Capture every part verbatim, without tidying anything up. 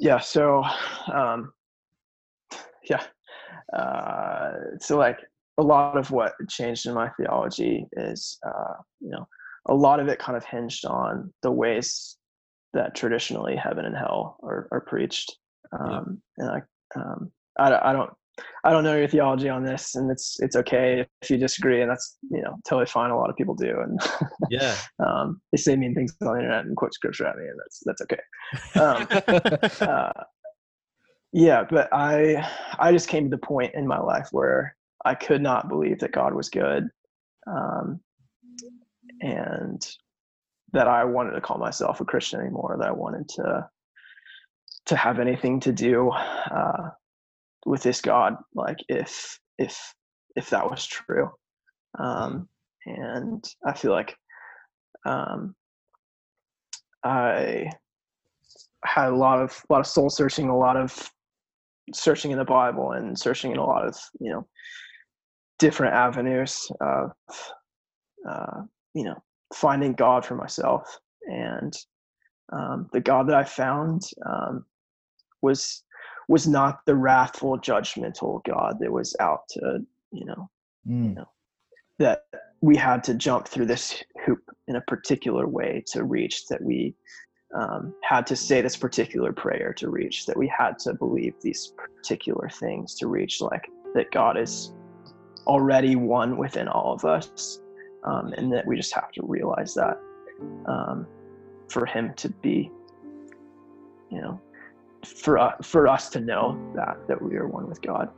Yeah. So, um, yeah. Uh, so like a lot of what changed in my theology is, uh, you know, a lot of it kind of hinged on the ways that traditionally heaven and hell are, are preached. Um, yeah. And I, um, I, I don't, I don't know your theology on this, and it's, it's okay if you disagree, and that's, you know, totally fine. A lot of people do. And yeah, um, they say mean things on the internet and quote scripture at me, and that's, that's okay. Um, uh, yeah, but I, I just came to the point in my life where I could not believe that God was good. Um, and that I wanted to call myself a Christian anymore, that I wanted to, to have anything to do, uh, with this God, like if, if, if that was true. Um, and I feel like, um, I had a lot of, a lot of soul searching, a lot of searching in the Bible, and searching in a lot of, you know, different avenues of, uh, you know, finding God for myself. And, um, the God that I found, um, was, was not the wrathful, judgmental God that was out to, you know, mm. you know, that we had to jump through this hoop in a particular way to reach, that we um, had to say this particular prayer to reach, that we had to believe these particular things to reach, like that God is already one within all of us. Um, and that we just have to realize that, um, for him to be, you know, for, uh, for us to know that, that we are one with God.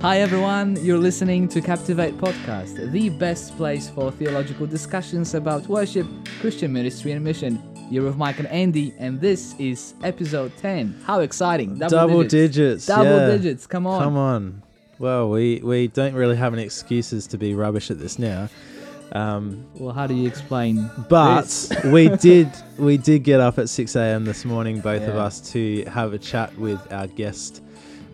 Hi everyone, you're listening to Captivate Podcast, the best place for theological discussions about worship, Christian ministry and mission. You're with Mike and Andy, and this is episode ten. How exciting. Double, Double digits. digits. Double yeah. digits, come on. Come on. Well, we, we don't really have any excuses to be rubbish at this now. Um, well, how do you explain But this? we did we did get up at six a.m. this morning, both yeah. of us, to have a chat with our guest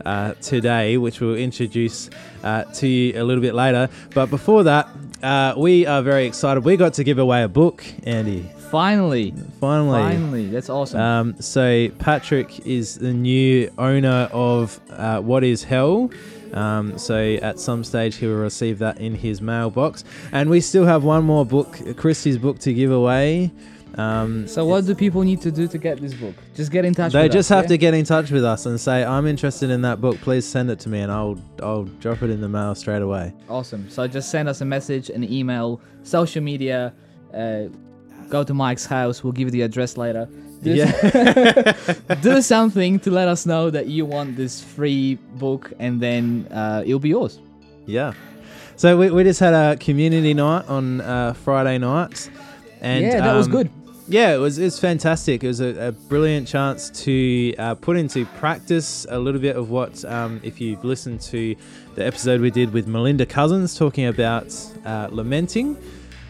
Uh, today, which we'll introduce uh, to you a little bit later. But before that, uh, we are very excited. We got to give away a book, Andy. Finally. Finally. Finally. That's awesome. Um, so Patrick is the new owner of uh, What Is Hell? Um, so at some stage he will receive that in his mailbox. And we still have one more book, Kristy's book, to give away. Um, so what do people need to do to get this book? Just get in touch with us. They just have yeah? to get in touch with us and say, I'm interested in that book. Please send it to me and I'll I'll drop it in the mail straight away. Awesome. So just send us a message, an email, social media. Uh, go to Mike's house. We'll give you the address later. Do yeah. do something to let us know that you want this free book, and then uh, it'll be yours. Yeah. So we, we just had a community night on uh, Friday nights. And, yeah, that um, was good. Yeah, it was, it was fantastic. It was a, a brilliant chance to uh, put into practice a little bit of what, um, if you've listened to the episode we did with Melinda Cousins talking about uh, lamenting,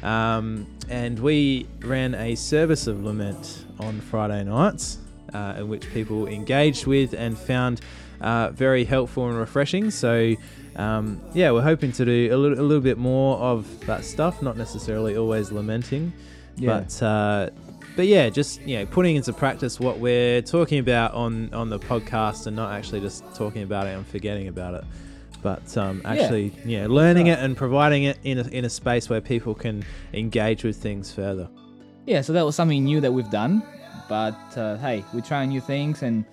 um, and we ran a service of lament on Friday nights uh, in which people engaged with and found uh, very helpful and refreshing. So um, yeah, we're hoping to do a little, a little bit more of that stuff, not necessarily always lamenting, yeah. but... Uh, But yeah, just, you know, putting into practice what we're talking about on, on the podcast and not actually just talking about it and forgetting about it, but um, actually, yeah, yeah learning right. it and providing it in a, in a space where people can engage with things further. Yeah, so that was something new that we've done, but uh, hey, we're trying new things, and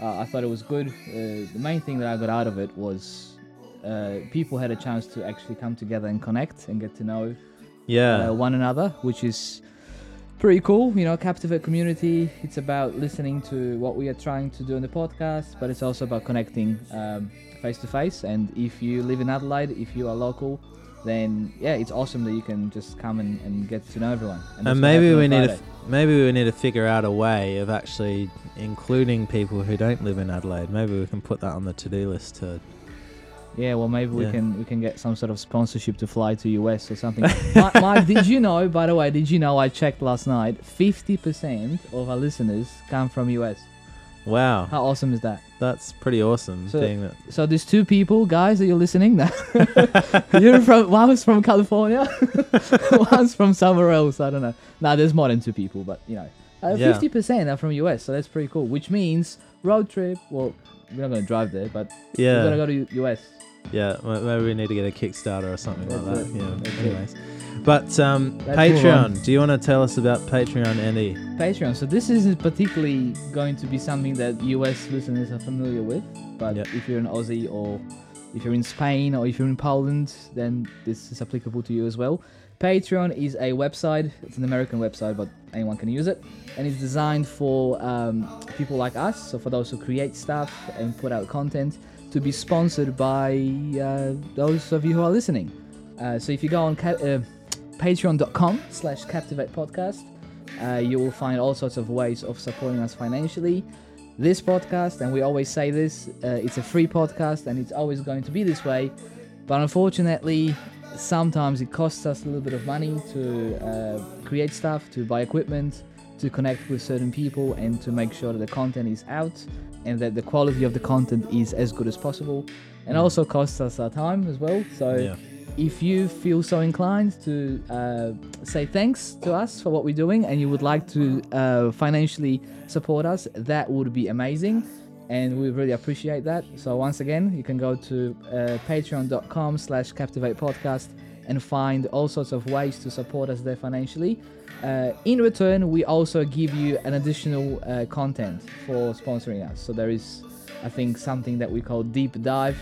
uh, I thought it was good. Uh, the main thing that I got out of it was uh, people had a chance to actually come together and connect and get to know yeah. uh, one another, which is... pretty cool, you know. Captivate community, it's about listening to what we are trying to do in the podcast, but it's also about connecting um face to face. And if you live in Adelaide, if you are local, then yeah, it's awesome that you can just come and, and get to know everyone. And, and maybe we need to maybe we need to figure out a way of actually including people who don't live in Adelaide. Maybe we can put that on the to-do list to Yeah, well, maybe yeah. we can we can get some sort of sponsorship to fly to U S or something. Mike, Mike, did you know, by the way, did you know, I checked last night, fifty percent of our listeners come from U S. Wow. How awesome is that? That's pretty awesome. So, being that. so there's two people, guys, that you're listening. You're from, one's from California, one's from somewhere else. I don't know. No, there's more than two people, but, you know, uh, yeah. fifty percent are from U S, so that's pretty cool, which means road trip, well, we're not going to drive there, but yeah. we're going to go to U S. Yeah, maybe we need to get a Kickstarter or something That's like that. It. Yeah. That's Anyways, it. but um, Patreon. Do you want to tell us about Patreon, Andy? Patreon. So this isn't particularly going to be something that U S listeners are familiar with, but yep. if you're an Aussie or if you're in Spain or if you're in Poland, then this is applicable to you as well. Patreon is a website. It's an American website, but anyone can use it, and it's designed for um, people like us. So for those who create stuff and put out content. To be sponsored by uh, those of you who are listening. Uh, so if you go on ca- uh, patreon.com slash Captivate Podcast, uh, you will find all sorts of ways of supporting us financially. This podcast, and we always say this, uh, it's a free podcast and it's always going to be this way. But unfortunately, sometimes it costs us a little bit of money to uh, create stuff, to buy equipment, to connect with certain people and to make sure that the content is out and that the quality of the content is as good as possible, and also costs us our time as well. So yeah. if you feel so inclined to uh, say thanks to us for what we're doing and you would like to uh, financially support us, that would be amazing and we really appreciate that. So once again, you can go to uh, patreon.com slash Captivate Podcast and find all sorts of ways to support us there financially. Uh, in return, we also give you an additional uh, content for sponsoring us. So there is, I think, something that we call Deep Dive,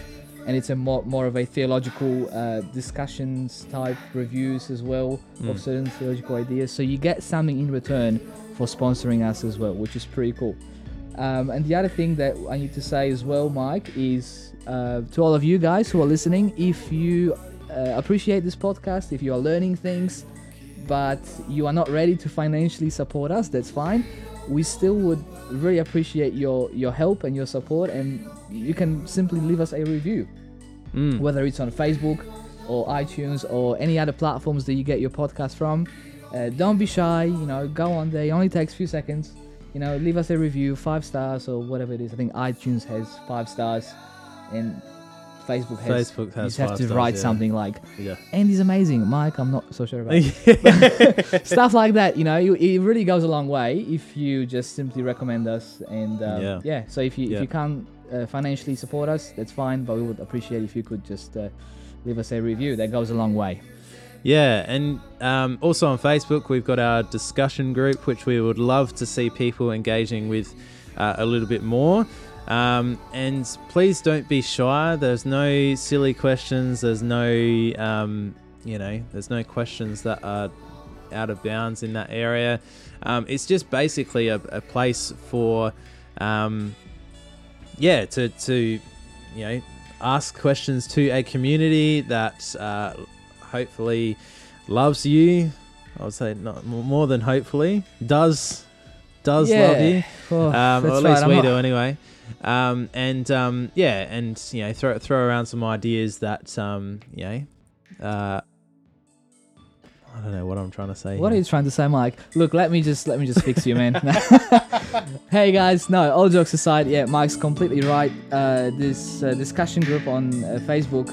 and it's a more, more of a theological uh, discussions type reviews as well mm. of certain theological ideas. So you get something in return for sponsoring us as well, which is pretty cool. Um, and the other thing that I need to say as well, Mike, is uh, to all of you guys who are listening, if you uh, appreciate this podcast, if you are learning things, but you are not ready to financially support us, that's fine. We still would really appreciate your, your help and your support, and you can simply leave us a review, mm. whether it's on Facebook or iTunes or any other platforms that you get your podcast from. Uh, don't be shy, you know, go on there. It only takes a few seconds. You know, leave us a review, five stars or whatever it is. I think iTunes has five stars, and Facebook has, Facebook has you have to write stars, yeah. something like yeah. Andy's amazing, Mike I'm not so sure about stuff like that, you know. It really goes a long way if you just simply recommend us, and um, yeah. yeah so if you yeah. if you can't uh, financially support us, that's fine, but we would appreciate if you could just uh, leave us a review. That goes a long way. Yeah, and um, also on Facebook we've got our discussion group, which we would love to see people engaging with uh, a little bit more. Um, and please don't be shy. There's no silly questions. There's no, um, you know, there's no questions that are out of bounds in that area. Um, it's just basically a, a place for, um, yeah, to, to, you know, ask questions to a community that uh, hopefully loves you. I would say not more than hopefully does does yeah. love you. Oh, um, or at least right. we I'm do not... anyway. Um, and um, yeah, and you know, throw throw around some ideas that um, you know. Uh, I don't know what I'm trying to say. What here. Are you trying to say, Mike? Look, let me just let me just fix you, man. Hey guys, no, all jokes aside, yeah, Mike's completely right. Uh, this uh, discussion group on uh, Facebook,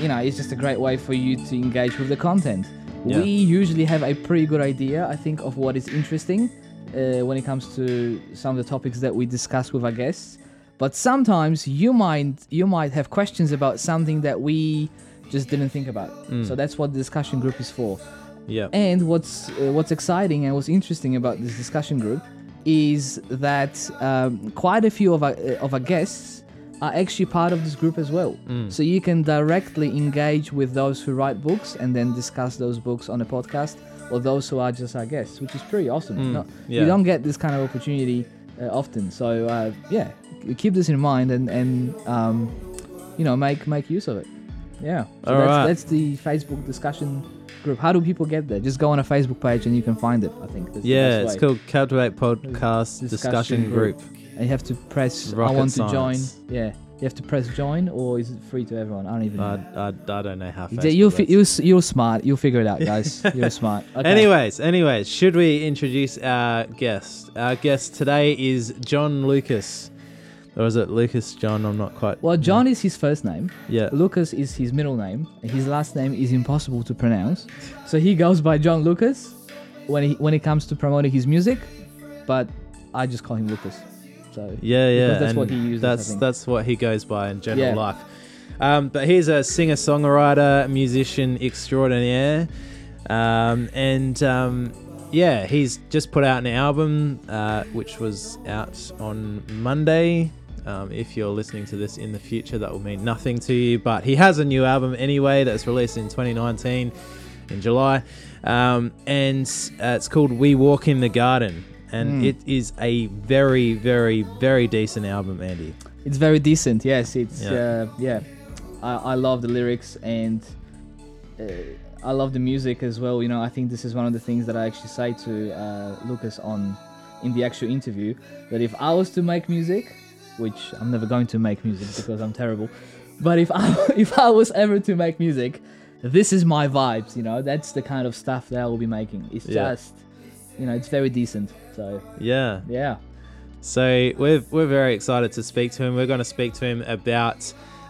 you know, is just a great way for you to engage with the content. Yeah. We usually have a pretty good idea, I think, of what is interesting uh, when it comes to some of the topics that we discuss with our guests. But sometimes you might you might have questions about something that we just didn't think about. Mm. So that's what the discussion group is for. Yeah. And what's uh, what's exciting and what's interesting about this discussion group is that um, quite a few of our uh, of our guests are actually part of this group as well. Mm. So you can directly engage with those who write books and then discuss those books on a podcast, or those who are just our guests, which is pretty awesome. Mm. Not, yeah. You don't get this kind of opportunity uh, often. So uh, yeah, keep this in mind and and um, you know make make use of it. Yeah, so that's, right. that's the Facebook discussion group. How do people get there? Just go on a Facebook page and you can find it, I think. That's yeah, it's way. Called Captivate Podcast discussion, discussion Group. group. And you have to press, Rocket I want science. to join. Yeah, you have to press join, or is it free to everyone? I don't even I, know. I, I don't know how Facebook you'll, fi- you'll, you're smart. You'll figure it out, guys. You're smart. Okay. Anyways, anyways, should we introduce our guest? Our guest today is John Lucas. Or is it Lucas John? I'm not quite... Well, John no. is his first name. Yeah. Lucas is his middle name. His last name is impossible to pronounce. So he goes by John Lucas when he, when it comes to promoting his music. But I just call him Lucas. So yeah, yeah. Because that's and what he uses, that's, that's what he goes by in general yeah. life. Um, but he's a singer-songwriter, musician extraordinaire. Um, and... Um, Yeah, he's just put out an album, uh, which was out on Monday. Um, if you're listening to this in the future, that will mean nothing to you. But he has a new album anyway that's released in twenty nineteen in July. Um, and uh, it's called We Walk in the Garden. And mm. it is a very, very, very decent album, Andy. It's very decent, yes. It's Yeah. Uh, yeah. I, I love the lyrics and... Uh, I love the music as well. You know, I think this is one of the things that I actually say to uh, Lucas on in the actual interview, that if I was to make music, which I'm never going to make music because I'm terrible, but if I if I was ever to make music, this is my vibes. You know, that's the kind of stuff that I will be making. It's yeah. just, you know, it's very decent. So yeah, yeah. So we're we're very excited to speak to him. We're going to speak to him about.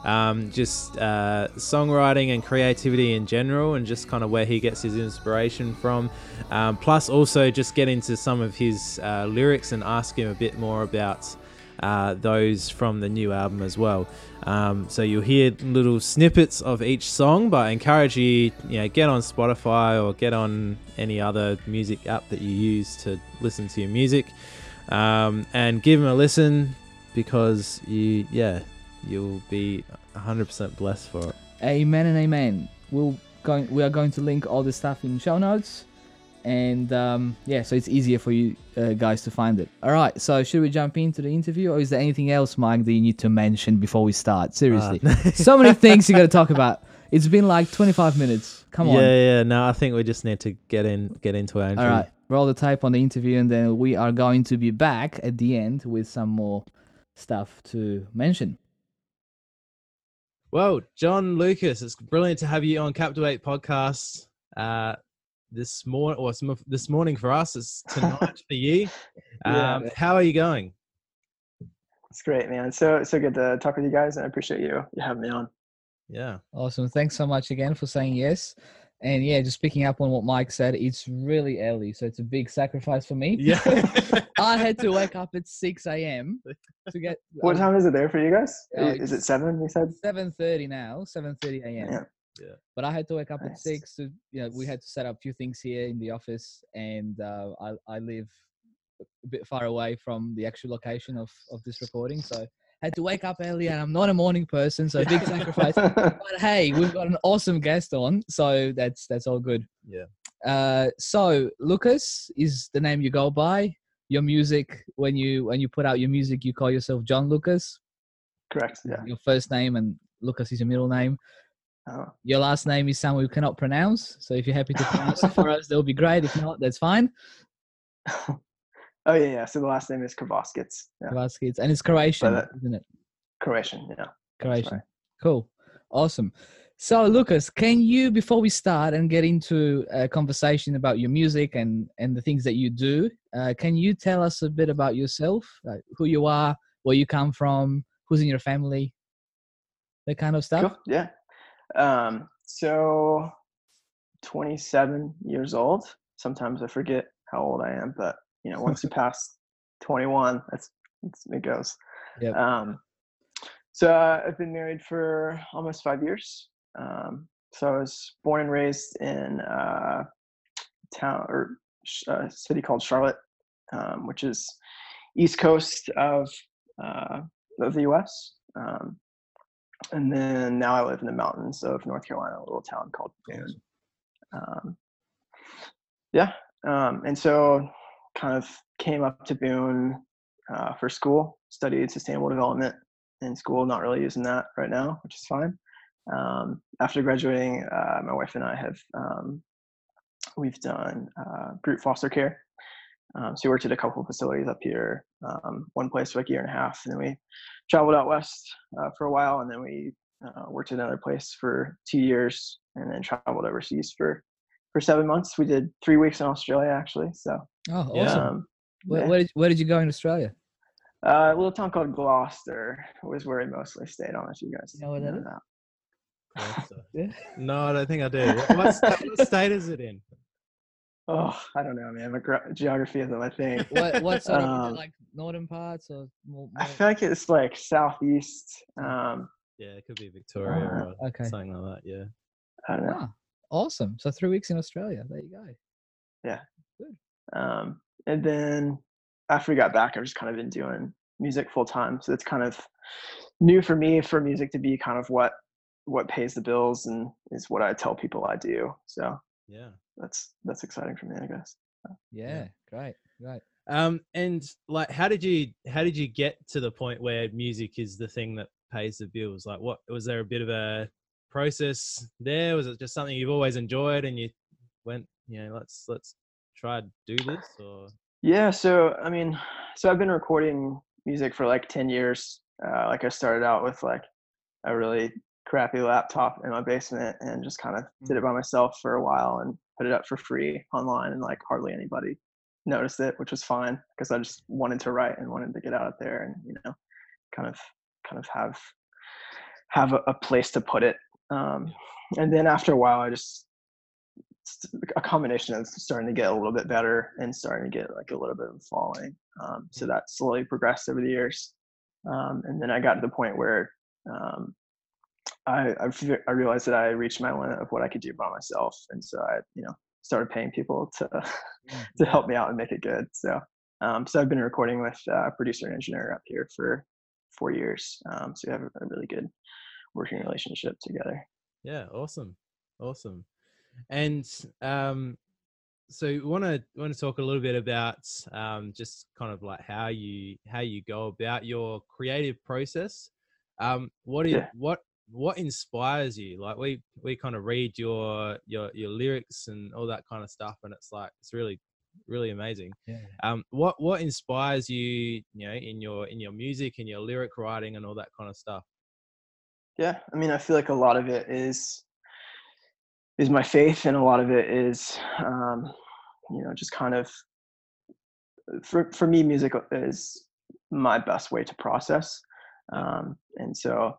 Um, just uh, songwriting and creativity in general, and just kind of where he gets his inspiration from. Um, plus, also just get into some of his uh, lyrics and ask him a bit more about uh, those from the new album as well. Um, so you'll hear little snippets of each song, but I encourage you, you know, get on Spotify or get on any other music app that you use to listen to your music, um, and give him a listen because you, yeah. you'll be one hundred percent blessed for it. Amen and amen. We'll going, we are going to link all the stuff in show notes. And um, yeah, so it's easier for you uh, guys to find it. All right, so should we jump into the interview, or is there anything else, Mike, that you need to mention before we start? Seriously. Uh, so many things you got to talk about. It's been like twenty-five minutes. Come on. Yeah, yeah. No, I think we just need to get in, get into our interview. All right, roll the tape on the interview, and then we are going to be back at the end with some more stuff to mention. Well, John Lucas, it's brilliant to have you on Captivate Podcast uh, this morning, or some of this morning for us. It's tonight for you. Um, yeah, how are you going? It's great, man. So so good to talk with you guys, and I appreciate you having me on. Yeah. Awesome. Thanks so much again for saying yes. And yeah, just picking up on what Mike said, it's really early, so it's a big sacrifice for me. Yeah. I had to wake up at six a.m. to get... What um, time is it there for you guys? Uh, is it seven, you said? seven thirty now, seven thirty a.m. Yeah. yeah. But I had to wake up nice. at six to, you know, we had to set up a few things here in the office, and uh, I, I live a bit far away from the actual location of, of this recording, so... Had to wake up early, and I'm not a morning person, so big sacrifice. But hey, we've got an awesome guest on, so that's that's all good. Yeah. Uh, so Lucas is the name you go by. Your music, when you when you put out your music, you call yourself John Lucas. Correct. Yeah. Your first name and Lucas is your middle name. Oh. Your last name is someone we cannot pronounce. So if you're happy to pronounce it for us, that would be great. If not, that's fine. Oh, yeah, yeah. So the last name is Kvaskic. Yeah. Kvaskic. And it's Croatian, that, isn't it? Croatian, yeah. Croatian. Right. Cool. Awesome. So, Lucas, can you, before we start and get into a conversation about your music and, and the things that you do, uh, can you tell us a bit about yourself, like who you are, where you come from, who's in your family, that kind of stuff? Cool. Yeah. Um, so, twenty-seven years old. Sometimes I forget how old I am, but, you know, once you pass twenty-one, that's, that's it goes. Yep. Um, so, uh, I've been married for almost five years. Um, so I was born and raised in uh, town or sh- a city called Charlotte, um, which is east coast of uh, of the U S Um, and then now I live in the mountains of North Carolina, a little town called Boone. Um, yeah, um, and so kind of came up to Boone uh, for school, studied sustainable development in school. Not really using that right now, which is fine. Um, after graduating, uh, my wife and I have, um, we've done, uh, group foster care. Um, so we worked at a couple of facilities up here, um, one place for like a year and a half, and then we traveled out west, uh, for a while. And then we, uh, worked at another place for two years and then traveled overseas for, for seven months. We did three weeks in Australia actually. So, oh, awesome. Um, where, yeah. where, did, where did you go in Australia? Uh, a little town called Gloucester was where we mostly stayed on, if you guys know what that is. Yeah. No, I don't think I do. What, st- what state is it in? Oh, I don't know, man. Gra- geography isn't my thing. What, what sort um, of, like, northern parts? Or more, more... I feel like it's, like, southeast. Um, yeah, it could be Victoria uh, or okay. something like that, yeah. I don't know. Ah, awesome. So three weeks in Australia. There you go. Yeah. Good. Um, and then after we got back, I've just kind of been doing music full-time. So it's kind of new for me for music to be kind of what what pays the bills and is what I tell people I do. So yeah, that's, that's exciting for me, I guess. So, yeah, yeah. Great. Right. Um, and like, how did you, how did you get to the point where music is the thing that pays the bills? Like, what, was there a bit of a process there? Was it just something you've always enjoyed and you went, you know, let's, let's try to do this? Or? Yeah. So, I mean, so I've been recording music for like ten years. Uh, like I started out with like a really crappy laptop in my basement and just kind of did it by myself for a while and put it up for free online, and like hardly anybody noticed it, which was fine because I just wanted to write and wanted to get out there and, you know, kind of kind of have have a, a place to put it. Um, and then after a while, I just, a combination of starting to get a little bit better and starting to get like a little bit of a following. Um, so that slowly progressed over the years. Um, and then I got to the point where um, I, I realized that I reached my limit of what I could do by myself. And so I, you know, started paying people to, to help me out and make it good. So, um, so I've been recording with a producer and engineer up here for four years. Um, so we have a really good working relationship together. Yeah. Awesome. Awesome. And, um, so we want to, want to talk a little bit about, um, just kind of like how you, how you go about your creative process. Um, what do you, yeah. what, what inspires you? Like we we kind of read your your your lyrics and all that kind of stuff, and it's like it's really really amazing. Yeah. um what what inspires you you know in your in your music and your lyric writing and all that kind of stuff? Yeah, I mean, I feel like a lot of it is is my faith, and a lot of it is um you know just kind of for for me music is my best way to process, um and so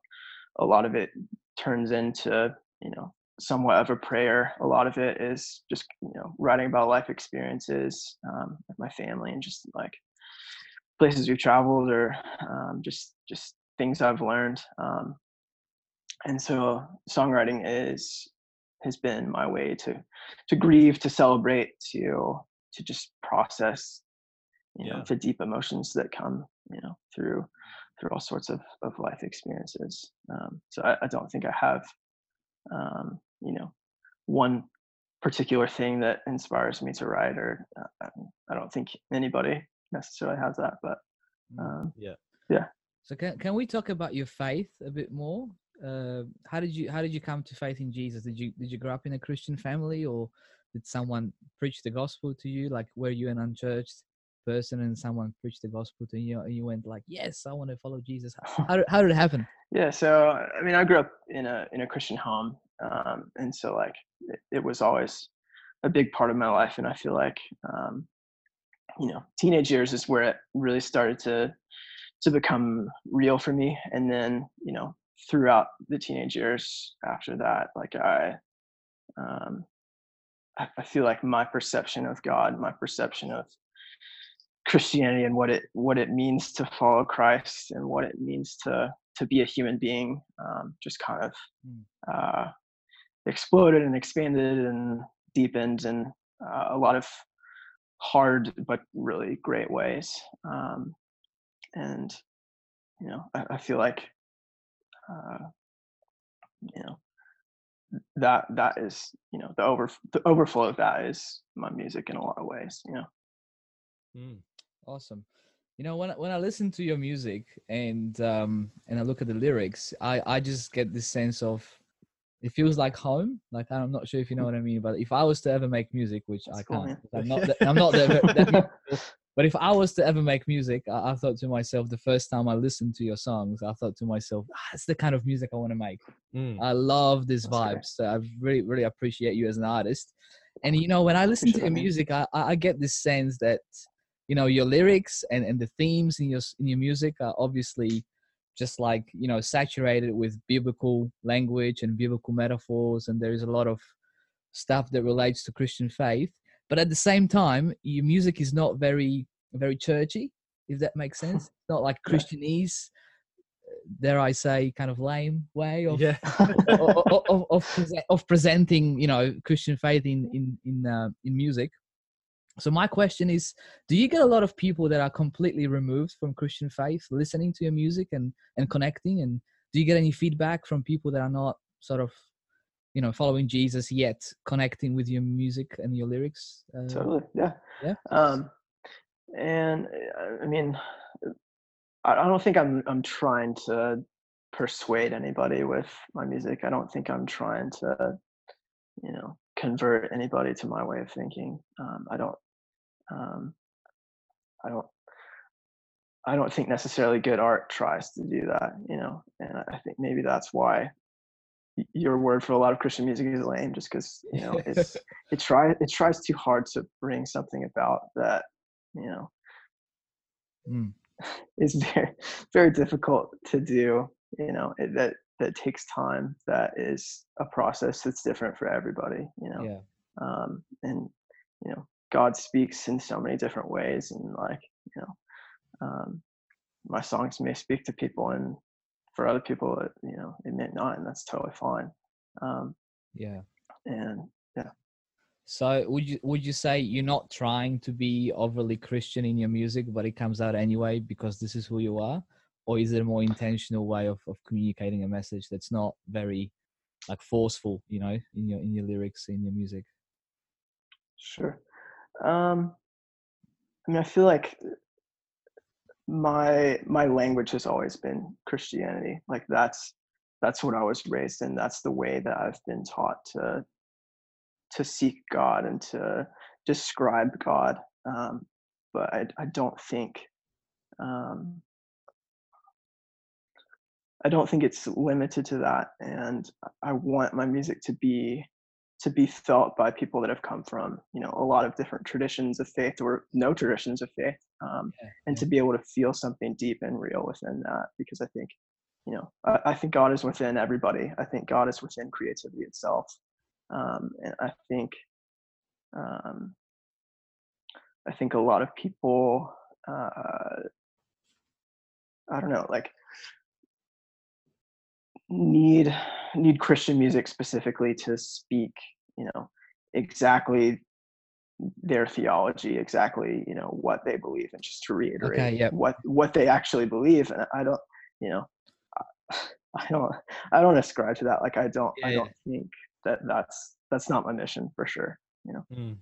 a lot of it turns into, you know, somewhat of a prayer. A lot of it is just, you know, writing about life experiences um, with my family and just like places we've traveled or um, just just things I've learned. Um, and so songwriting is has been my way to to grieve, to celebrate, to to just process, you yeah. know, the deep emotions that come, you know, through. through all sorts of, of life experiences. Um, so I, I don't think I have, um, you know, one particular thing that inspires me to write, or uh, I don't think anybody necessarily has that, but um, yeah. Yeah. So can, can we talk about your faith a bit more? uh, how did you how did you come to faith in Jesus? Did you did you grow up in a Christian family, or did someone preach the gospel to you? Like, were you an unchurched person and someone preached the gospel to you and you went like, yes, I want to follow Jesus? How, how, did, how did it happen? Yeah, so I mean, I grew up in a in a Christian home, um, and so like it, it was always a big part of my life, and I feel like um, you know, teenage years is where it really started to to become real for me. And then, you know, throughout the teenage years after that, like I, um, I, I feel like my perception of God, my perception of Christianity and what it, what it means to follow Christ and what it means to, to be a human being, um, just kind of, uh, exploded and expanded and deepened in uh, a lot of hard, but really great ways. Um, And, you know, I, I feel like, uh, you know, that, that is, you know, the over, the overflow of that is my music in a lot of ways, you know? Mm, awesome. You know, when, when I listen to your music and, um, and I look at the lyrics, I, I just get this sense of, it feels like home. Like, I'm not sure if you know what I mean, but if I was to ever make music, which That's I cool, can't, I'm not, that, I'm not that, that but if I was to ever make music, I, I thought to myself, the first time I listened to your songs, I thought to myself, ah, that's the kind of music I want to make. Mm. I love this that's vibe. Great. So I really, really appreciate you as an artist. And, you know, when I listen to your music, I, I get this sense that, you know, your lyrics and, and the themes in your in your music are obviously just like, you know, saturated with biblical language and biblical metaphors. And there is a lot of stuff that relates to Christian faith. But at the same time, your music is not very, very churchy, if that makes sense. It's not like Christianese, dare I say, kind of lame way of yeah. of, of, of, of, of presenting, you know, Christian faith in in in, uh, in music. So my question is, do you get a lot of people that are completely removed from Christian faith listening to your music and and connecting? And do you get any feedback from people that are not sort of, you know, following Jesus yet connecting with your music and your lyrics? Uh, totally. Yeah. Yeah. Um, and I mean, I don't think I'm, I'm trying to persuade anybody with my music. I don't think I'm trying to, you know, convert anybody to my way of thinking. Um, I don't, um, I don't, I don't think necessarily good art tries to do that, you know, and I think maybe that's why your word for a lot of Christian music is lame, just because, you know, it's it tries it tries too hard to bring something about that, you know, mm. is very very difficult to do, you know, it, that that takes time, that is a process that's different for everybody, you know. Yeah. Um and you know, God speaks in so many different ways, and like, you know, um my songs may speak to people, and for other people, it, you know, it meant not, and that's totally fine. Um, yeah. And yeah. So would you, would you say you're not trying to be overly Christian in your music, but it comes out anyway because this is who you are? Or is it a more intentional way of, of communicating a message that's not very like forceful, you know, in your, in your lyrics, in your music? Sure. Um, I mean, I feel like my my language has always been Christianity. Like that's that's what I was raised in. That's the way that I've been taught to to seek God and to describe God. Um, but I, I don't think um, I don't think it's limited to that. And I want my music to be to be felt by people that have come from, you know, a lot of different traditions of faith or no traditions of faith. Um, yeah, and yeah. to be able to feel something deep and real within that, because I think, you know, I, I think God is within everybody. I think God is within creativity itself. Um, and I think, um, I think a lot of people, uh, I don't know, like need, need Christian music specifically to speak, you know, exactly their theology, exactly, you know, what they believe, and just to reiterate okay, yep. what what they actually believe. And I don't, you know, I don't I don't ascribe to that. Like I don't yeah, I don't yeah. think that that's that's not my mission, for sure, you know. Mm.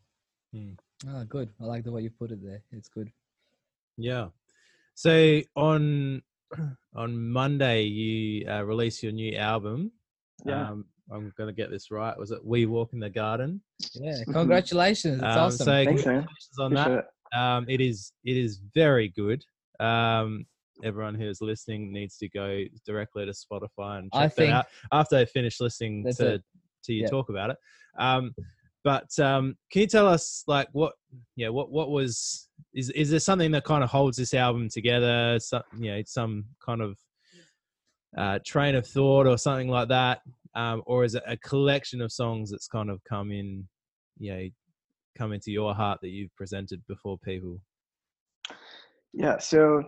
Mm. Oh, good. I like the way you put it there. It's good. Yeah. So on on Monday you uh, release your new album. Yeah. Um, I'm going to get this right. Was it We Walk in the Garden? Yeah. Congratulations. It's um, awesome. So Thanks, congratulations man. on Appreciate that. It. Um, it is, it is very good. Um, everyone who's listening needs to go directly to Spotify and check I that think out after they finish listening to, it. to you yeah. talk about it. Um, but um, can you tell us like what, yeah, what, what was, is, is there something that kind of holds this album together? Some, you know, some kind of uh, train of thought or something like that. Um, or is it a collection of songs that's kind of come in, you know, come into your heart that you've presented before people? Yeah. So,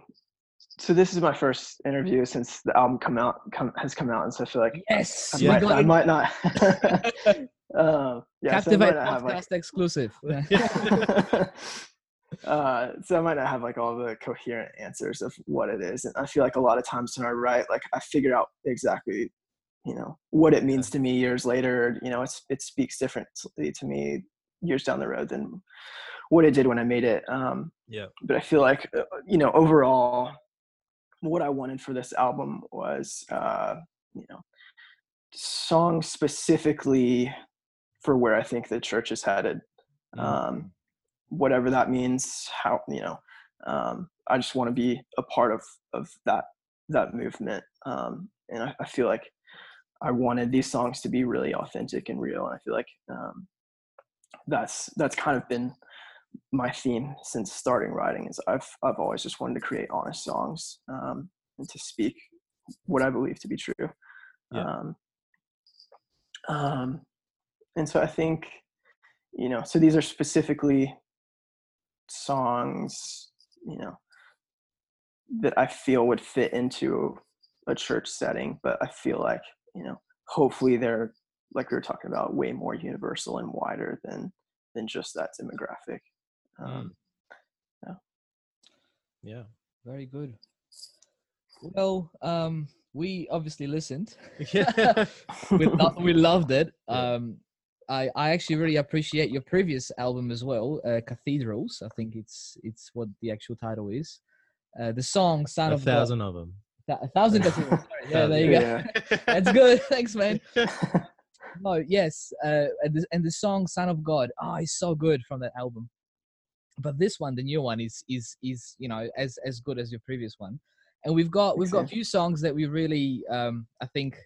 so this is my first interview since the album come out come, has come out, and so I feel like yes, I, I, might, I might not. um, yeah, Captivate so not Podcast like, exclusive. uh, so I might not have like all the coherent answers of what it is, and I feel like a lot of times when I write, like I figure out exactly, you know, what it means to me years later. You know, it's it speaks differently to me years down the road than what it did when I made it. Um, yeah. But I feel like, you know, overall, what I wanted for this album was, uh, you know, songs specifically for where I think the church is headed, mm. um, whatever that means. How you know, um, I just want to be a part of of that that movement, um, and I, I feel like I wanted these songs to be really authentic and real. And I feel like um, that's, that's kind of been my theme since starting writing is I've, I've always just wanted to create honest songs um, and to speak what I believe to be true. Yeah. Um, um, and so I think, you know, so these are specifically songs, you know, that I feel would fit into a church setting, but I feel like, you know, hopefully they're, like we were talking about, way more universal and wider than than just that demographic. Um, yeah. yeah, very good. Well, um, we obviously listened. Yeah. we, lo- we loved it. Um, I I actually really appreciate your previous album as well, uh, Cathedrals. I think it's it's what the actual title is. Uh, the song, Son of God. A thousand of them. A thousand cathedrals. Yeah, there you go. Yeah. That's good. Thanks, man. No, yes. Uh, and, the, and the song Son of God, oh, it's so good from that album. But this one, the new one, is, is, is you know, as, as good as your previous one. And we've got we've got a few songs that we really, um, I think,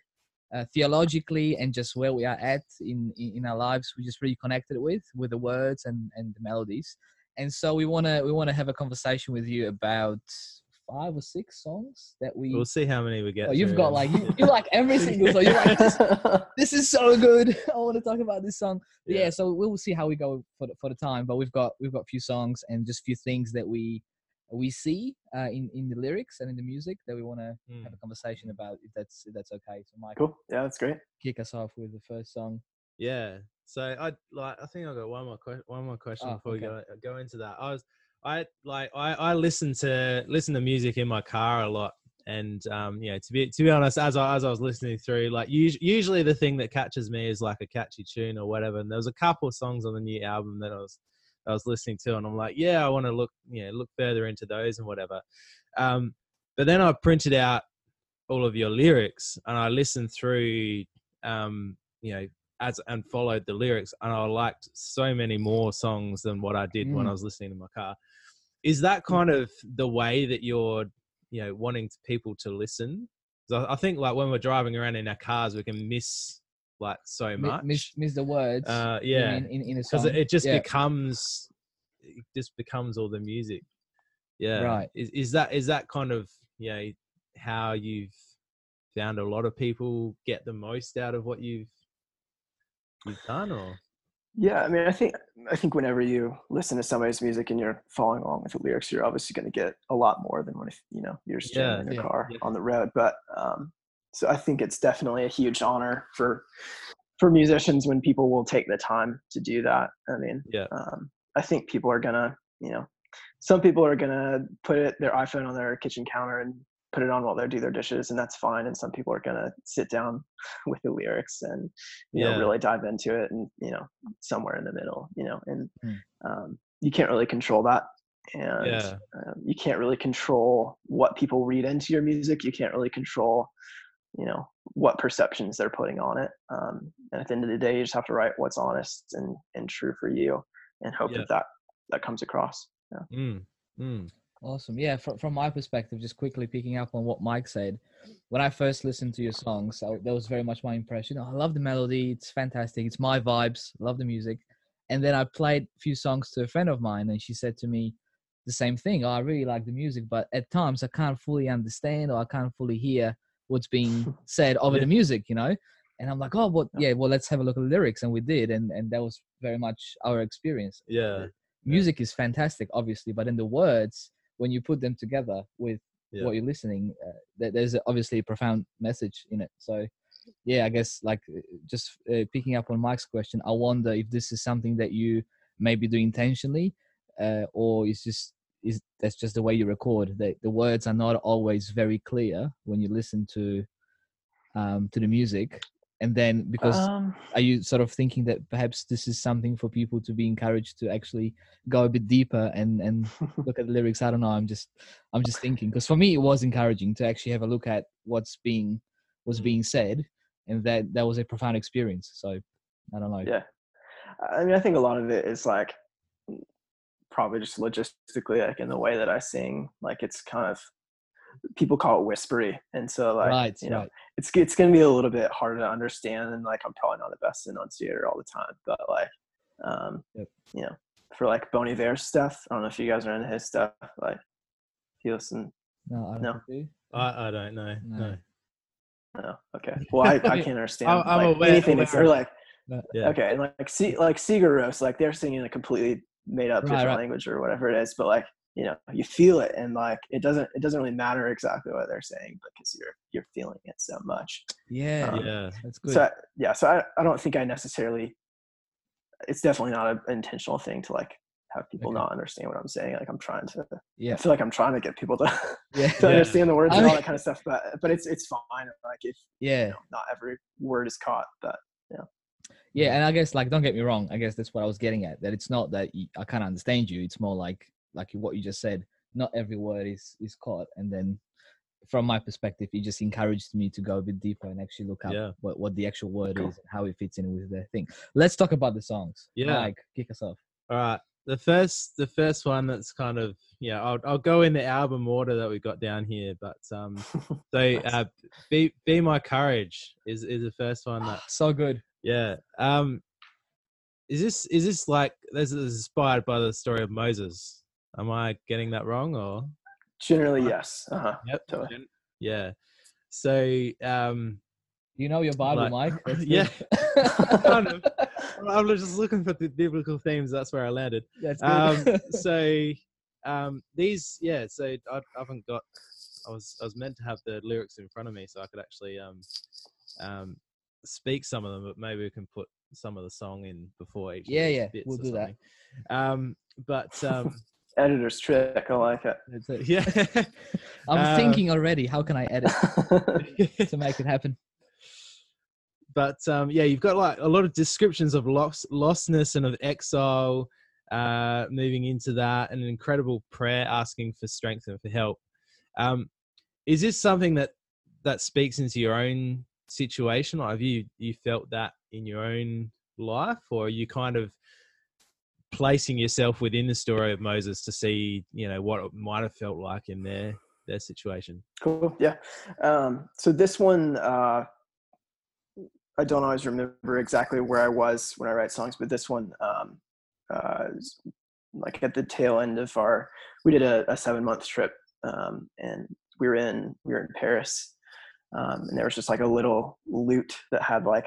uh, theologically and just where we are at in, in, in our lives, we just really connected with, with the words and, and the melodies. And so we want to we want to have a conversation with you about five or six songs that we we'll see how many we get. Oh, you've got like you, you like every single song. You're like this, this is so good. I want to talk about this song. Yeah. yeah, so we'll see how we go for the, for the time. But we've got we've got a few songs and just a few things that we we see uh, in in the lyrics and in the music that we want to mm. have a conversation about. If that's if that's okay. So Mike, cool. Yeah, that's great. Kick us off with the first song. Yeah. So I like I think I got one more question. One more question oh, before okay. we go go into that. I was. I like I, I listen to listen to music in my car a lot, and um, you know, to be to be honest, as I as I was listening through, like us, usually the thing that catches me is like a catchy tune or whatever. And there was a couple of songs on the new album that I was I was listening to, and I'm like, yeah, I want to look you know look further into those and whatever. Um, but then I printed out all of your lyrics, and I listened through um, you know. As, and followed the lyrics, and I liked so many more songs than what I did mm. when I was listening in my car. Is that kind of the way that you're, you know, wanting people to listen? So I think like when we're driving around in our cars, we can miss like so much, miss, miss the words. Uh, yeah, in, in, in a song, because it just yeah. becomes, it just becomes all the music. Yeah, right. Is is that is that kind of you know how you've found a lot of people get the most out of what you've You've done or? Yeah, I mean, I think I think whenever you listen to somebody's music and you're following along with the lyrics, you're obviously going to get a lot more than when if you know you're just yeah, in your yeah, car yeah. on the road. But um, so I think it's definitely a huge honor for for musicians when people will take the time to do that. I mean, yeah. um, I think people are gonna, you know, some people are gonna put it their iPhone on their kitchen counter and put it on while they do their dishes, and that's fine. And some people are going to sit down with the lyrics and, you yeah. know, really dive into it and, you know, somewhere in the middle, you know, and mm. um, you can't really control that. And yeah. um, you can't really control what people read into your music. You can't really control, you know, what perceptions they're putting on it. Um, and at the end of the day, you just have to write what's honest and, and true for you, and hope yeah. that, that that comes across. Yeah. Mm. Mm. Awesome. Yeah. From, from my perspective, just quickly picking up on what Mike said, when I first listened to your songs, I, that was very much my impression. I love the melody. It's fantastic. It's my vibes. Love the music. And then I played a few songs to a friend of mine, and she said to me the same thing. Oh, I really like the music, but at times I can't fully understand, or I can't fully hear what's being said over yeah. the music, you know? And I'm like, oh, what? Yeah, well, let's have a look at the lyrics. And we did. And, and that was very much our experience. Yeah. Music yeah. is fantastic, obviously, but in the words, when you put them together with yeah. what you're listening, uh, there's obviously a profound message in it. So yeah, I guess like just uh, picking up on Mike's question, I wonder if this is something that you maybe do intentionally, uh, or it's just, is that's just the way you record, that the words are not always very clear when you listen to, um, to the music. And then because um, are you sort of thinking that perhaps this is something for people to be encouraged to actually go a bit deeper and, and look at the lyrics? I don't know. I'm just, I'm just thinking, because for me, it was encouraging to actually have a look at what's being, what's being said. And that, that was a profound experience. So I don't know. Yeah. I mean, I think a lot of it is like, probably just logistically, like in the way that I sing, like it's kind of, people call it whispery, and so like right, you know right. it's it's gonna be a little bit harder to understand, and like I'm probably not the best enunciator all the time, but like um yep. you know, for like Bon Iver stuff, I don't know if you guys are into his stuff, like if you listen. No, I don't no? Do. I, I don't know no no, no. Okay, well I, I can't understand I'm, I'm like, aware, anything aware. They're like yeah. okay, and like see like Sigur Rós, like they're singing a completely made up right, different right. language or whatever it is, but like you know, you feel it, and like it doesn't it doesn't really matter exactly what they're saying because you're you're feeling it so much. Yeah, um, yeah, that's good. So I, yeah, so I, I don't think I necessarily. It's definitely not an intentional thing to like have people okay. not understand what I'm saying. Like I'm trying to. Yeah. I feel like I'm trying to get people to, yeah. to yeah. understand the words I mean, and all that kind of stuff, but but it's it's fine. Like if yeah, you know, not every word is caught, but yeah. You know. Yeah, and I guess like don't get me wrong. I guess that's what I was getting at. That it's not that you, I can't understand you. It's more like. Like what you just said, not every word is, is caught. And then from my perspective, it just encouraged me to go a bit deeper and actually look up yeah. what, what the actual word cool. is and how it fits in with the thing. Let's talk about the songs. Yeah. Like kick us off. All right. The first, the first one that's kind of, yeah, I'll, I'll go in the album order that we got down here, but, um, so, nice. uh, be, be My Courage is, is the first one. That so good. Yeah. Um, is this, is this like, this is inspired by the story of Moses? Am I getting that wrong, or? Generally, yes. Uh-huh. Yep. Totally. Yeah. So, um, you know your Bible, like, Mike. Yeah. Kind of. I was just looking for the biblical themes. That's where I landed. That's good. Um, so, um, these, yeah. So I, I haven't got. I was I was meant to have the lyrics in front of me, so I could actually um, um, speak some of them. But maybe we can put some of the song in before each. Yeah, of yeah. Bits we'll do something. That. Um, but. Um, Editor's trick. I like it. That's it. Yeah. I'm um, thinking already, how can I edit to make it happen? But um, yeah, you've got like a lot of descriptions of loss, lostness and of exile, uh, moving into that, and an incredible prayer asking for strength and for help. Um, is this something that, that speaks into your own situation? Like, have you, you felt that in your own life, or are you kind of placing yourself within the story of Moses to see, you know, what it might have felt like in their their situation? Cool. Yeah. Um, so this one, uh, I don't always remember exactly where I was when I write songs, but this one, um, uh, like at the tail end of our, we did a, a seven month trip, um, and we were in we were in Paris, um, and there was just like a little lute that had like,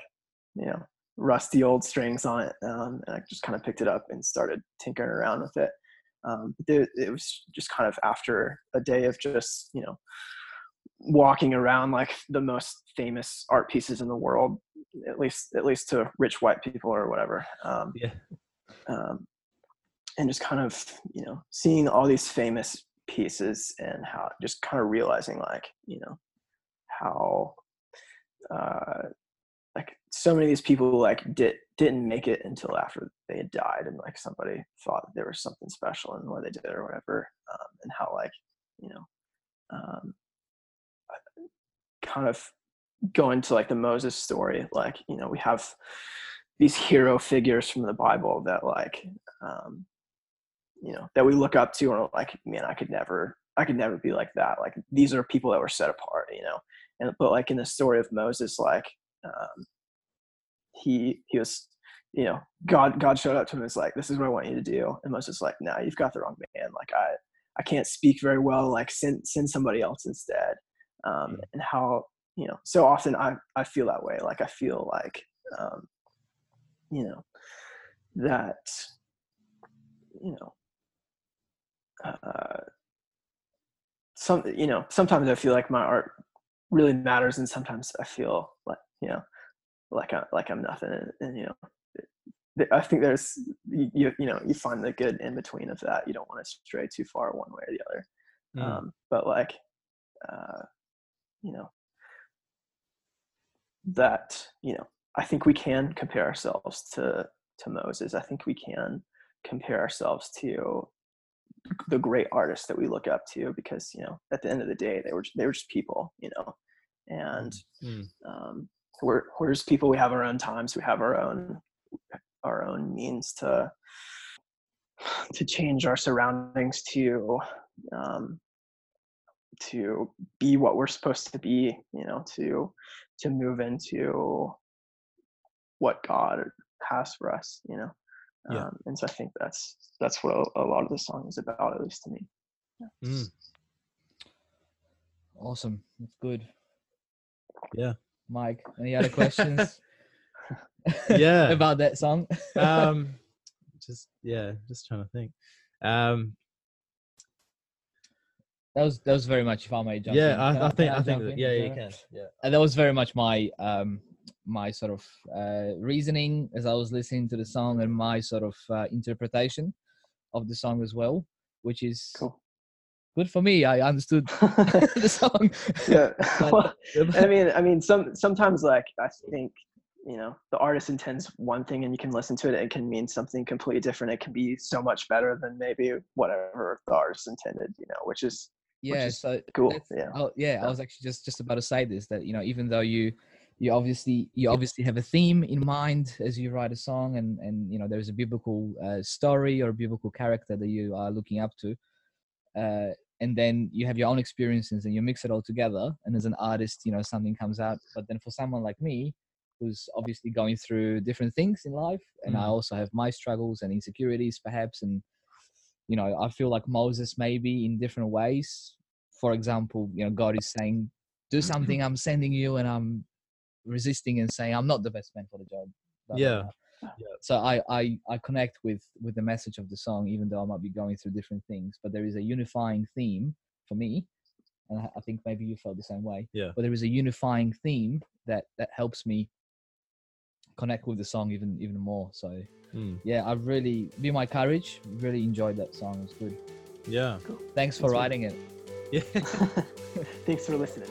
you know, rusty old strings on it, um, and I just kind of picked it up and started tinkering around with it. Um, it, it was just kind of after a day of just, you know, walking around like the most famous art pieces in the world, at least at least to rich white people or whatever. Um, yeah. Um, and just kind of, you know, seeing all these famous pieces and how just kind of realizing like, you know, how uh, like so many of these people like did didn't make it until after they had died, and like somebody thought that there was something special in what they did or whatever, um, and how like you know um, kind of going to like the Moses story, like you know we have these hero figures from the Bible that like um, you know that we look up to and are like, man, I could never I could never be like that. Like these are people that were set apart, you know. And but like in the story of Moses, like. Um, he he was you know God God showed up to him and was like, this is what I want you to do, and Moses was like, no, nah, you've got the wrong man, like I I can't speak very well, like send send somebody else instead. Um and how you know so often I I feel that way, like I feel like um you know that you know uh some you know sometimes I feel like my art really matters, and sometimes I feel like you know like I, like I'm nothing, and, and you know I think there's you you know you find the good in between of that. You don't want to stray too far one way or the other. Mm. Um but like uh you know that you know I think we can compare ourselves to to Moses. I think we can compare ourselves to the great artists that we look up to, because you know at the end of the day they were they were just people, you know and mm. um We're, we're just people. We have our own times. We have our own our own means to to change our surroundings, to um, to be what we're supposed to be. You know, to to move into what God has for us. You know, um, yeah. And so I think that's that's what a, a lot of the song is about, at least to me. Yeah. Mm. Awesome. That's good. Yeah. Mike, any other questions? Yeah, about that song. um, just yeah, just trying to think. Um, that was that was very much. If I may jump. Yeah, in. I, I think I, I think that, yeah, yeah, you can. Yeah, and that was very much my um my sort of uh, reasoning as I was listening to the song, and my sort of uh, interpretation of the song as well, which is cool. Good for me. I understood the song. Yeah. Well, I mean, I mean, some sometimes like I think you know the artist intends one thing, and you can listen to it, and it can mean something completely different. It can be so much better than maybe whatever the artist intended, you know, which is yeah, which is so cool. Yeah. Oh, yeah, yeah. I was actually just just about to say this, that you know, even though you you obviously you obviously have a theme in mind as you write a song, and and you know there's a biblical uh, story or a biblical character that you are looking up to. Uh, and then you have your own experiences and you mix it all together, and as an artist, you know, something comes out. But then for someone like me, who's obviously going through different things in life, and mm. I also have my struggles and insecurities perhaps, and, you know, I feel like Moses maybe in different ways. For example, you know, God is saying, do something, I'm sending you, and I'm resisting and saying, I'm not the best man for the job. But, yeah. Uh, so I, I, I connect with, with the message of the song, even though I might be going through different things, but there is a unifying theme for me. And I think maybe you felt the same way, yeah. But there is a unifying theme that, that helps me connect with the song even, even more. So mm. yeah, I really, Be My Courage, really enjoyed that song. It was good. Yeah. Cool. Thanks for Thanks writing for... it. Yeah. Thanks for listening.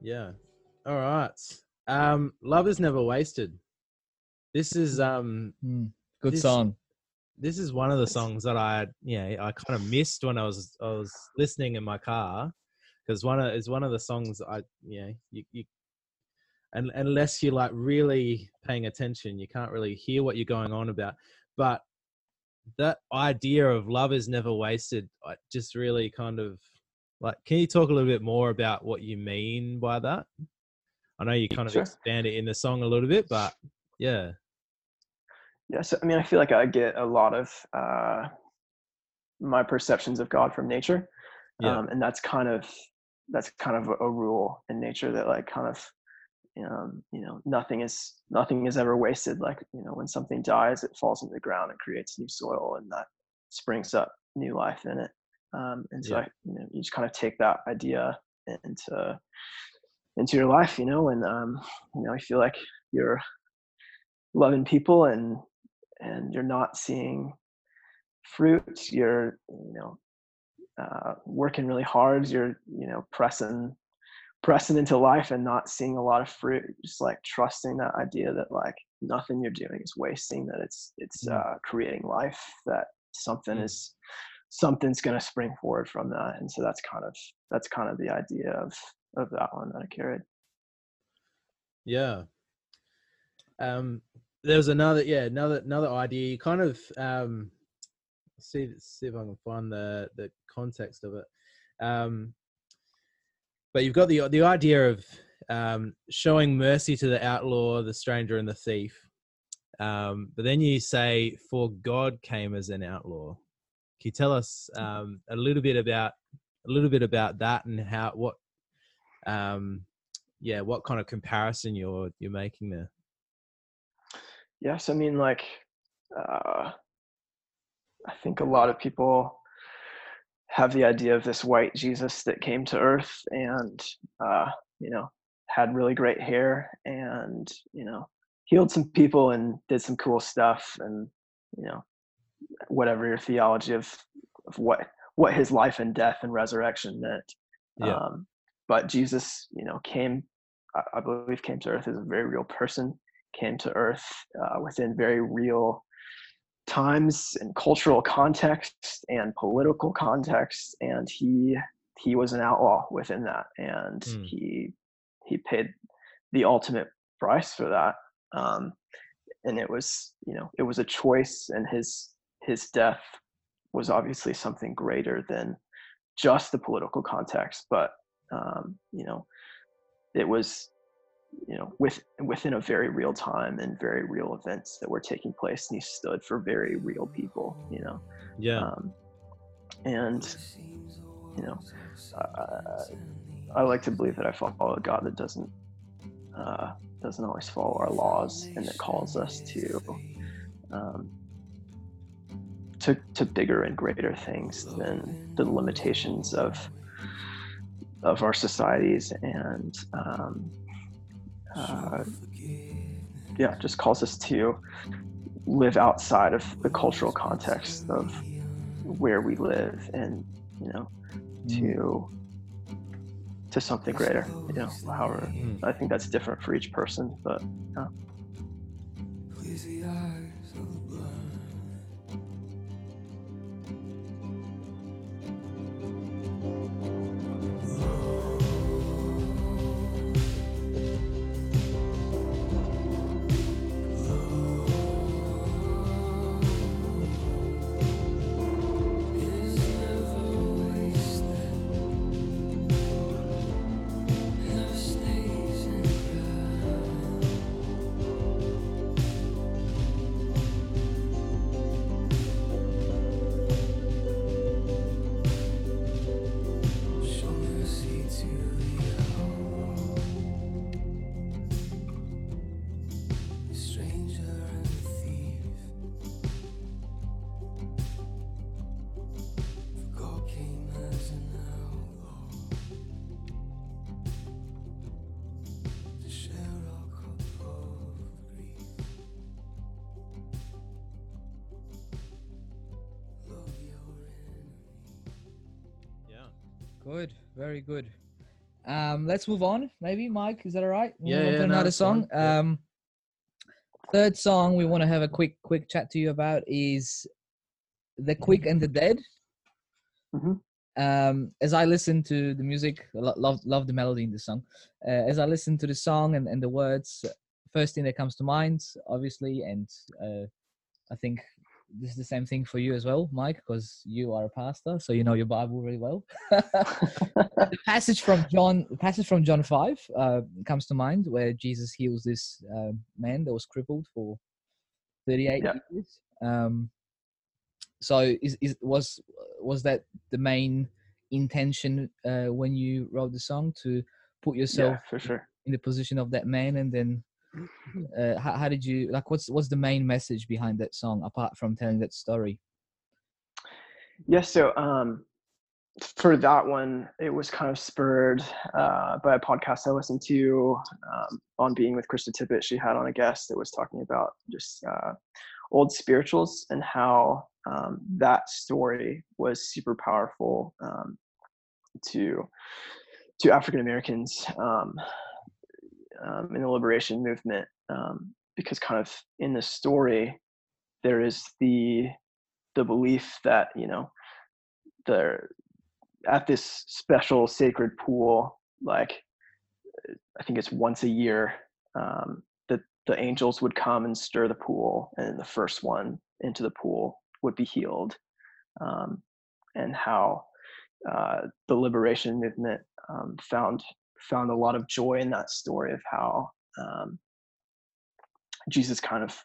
Yeah. All right. Um, Love Is Never Wasted. This is um mm, good this, song. This is one of the songs that I yeah, I kind of missed when I was I was listening in my car, because one of is one of the songs I you know, you, you and unless you're like really paying attention, you can't really hear what you're going on about. But that idea of love is never wasted, I just really kind of like, can you talk a little bit more about what you mean by that? I know you kind of sure. expand it in the song a little bit, but yeah. Yeah. So, I mean, I feel like I get a lot of uh, my perceptions of God from nature. Yeah. Um, and that's kind of, that's kind of a rule in nature that like kind of, Um, you know, nothing is nothing is ever wasted. Like, you know, when something dies, it falls into the ground and creates new soil, and that springs up new life in it. Um, and so, yeah. I, you know, you just kind of take that idea into into your life, you know. And um, you know, I feel like you're loving people, and and you're not seeing fruit. You're, you know, uh, working really hard. You're, you know, pressing. pressing into life and not seeing a lot of fruit, just like trusting that idea that like nothing you're doing is wasting, that it's it's uh creating life, that something is something's going to spring forward from that. And so that's kind of that's kind of the idea of of that one that I carried. Yeah. Um there's another yeah another another idea you kind of um see see if I can find the the context of it. um But you've got the the idea of um, showing mercy to the outlaw, the stranger, and the thief. Um, but then you say, "For God came as an outlaw." Can you tell us um, a little bit about a little bit about that and how what, um, yeah, what kind of comparison you're you're making there? Yes, I mean, like, uh, I think a lot of people have the idea of this white Jesus that came to earth and, uh, you know, had really great hair and, you know, healed some people and did some cool stuff and, you know, whatever your theology of, of what, what his life and death and resurrection meant. Yeah. Um, but Jesus, you know, came, I, I believe came to earth as a very real person, came to earth uh, within very real times and cultural context and political context, and he he was an outlaw within that, and mm. he he paid the ultimate price for that, um and it was, you know, it was a choice, and his his death was obviously something greater than just the political context, but um you know, it was, you know, with within a very real time and very real events that were taking place, and he stood for very real people, you know. Yeah. Um, and you know, uh, I like to believe that I follow a God that doesn't uh, doesn't always follow our laws, and that calls us to um, to to bigger and greater things than the limitations of of our societies, and um, Uh, yeah, just calls us to live outside of the cultural context of where we live, and you know, to to something greater. You know, however, mm. I think that's different for each person, but yeah. Good, very good. Um, let's move on. Maybe, Mike, is that all right? We'll yeah, yeah, another no, song. Yeah. Um, third song we want to have a quick, quick chat to you about is "The Quick and the Dead." Mm-hmm. Um, as I listened to the music, love, love the melody in the song. Uh, as I listened to the song and, and the words, first thing that comes to mind, obviously, and uh, I think this is the same thing for you as well, Mike, because you are a pastor, so you know your Bible really well. The passage from John, the passage from John five uh, comes to mind, where Jesus heals this uh, man that was crippled for thirty-eight yeah. years. Um, So is, is was was that the main intention uh, when you wrote the song, to put yourself yeah, for sure. in the position of that man? And then uh, how, how did you like? What's what's the main message behind that song, apart from telling that story? Yes, yeah, so um, for that one, it was kind of spurred uh, by a podcast I listened to um, on Being with Krista Tippett. She had on a guest that was talking about just uh, old spirituals and how. Um, that story was super powerful um, to to African Americans um, um, in the liberation movement, um, because kind of in the story there is the the belief that, you know, they're at this special sacred pool, like I think it's once a year, um, that the angels would come and stir the pool, and the first one into the pool would be healed, um, and how uh, the liberation movement um, found found a lot of joy in that story of how um, Jesus kind of,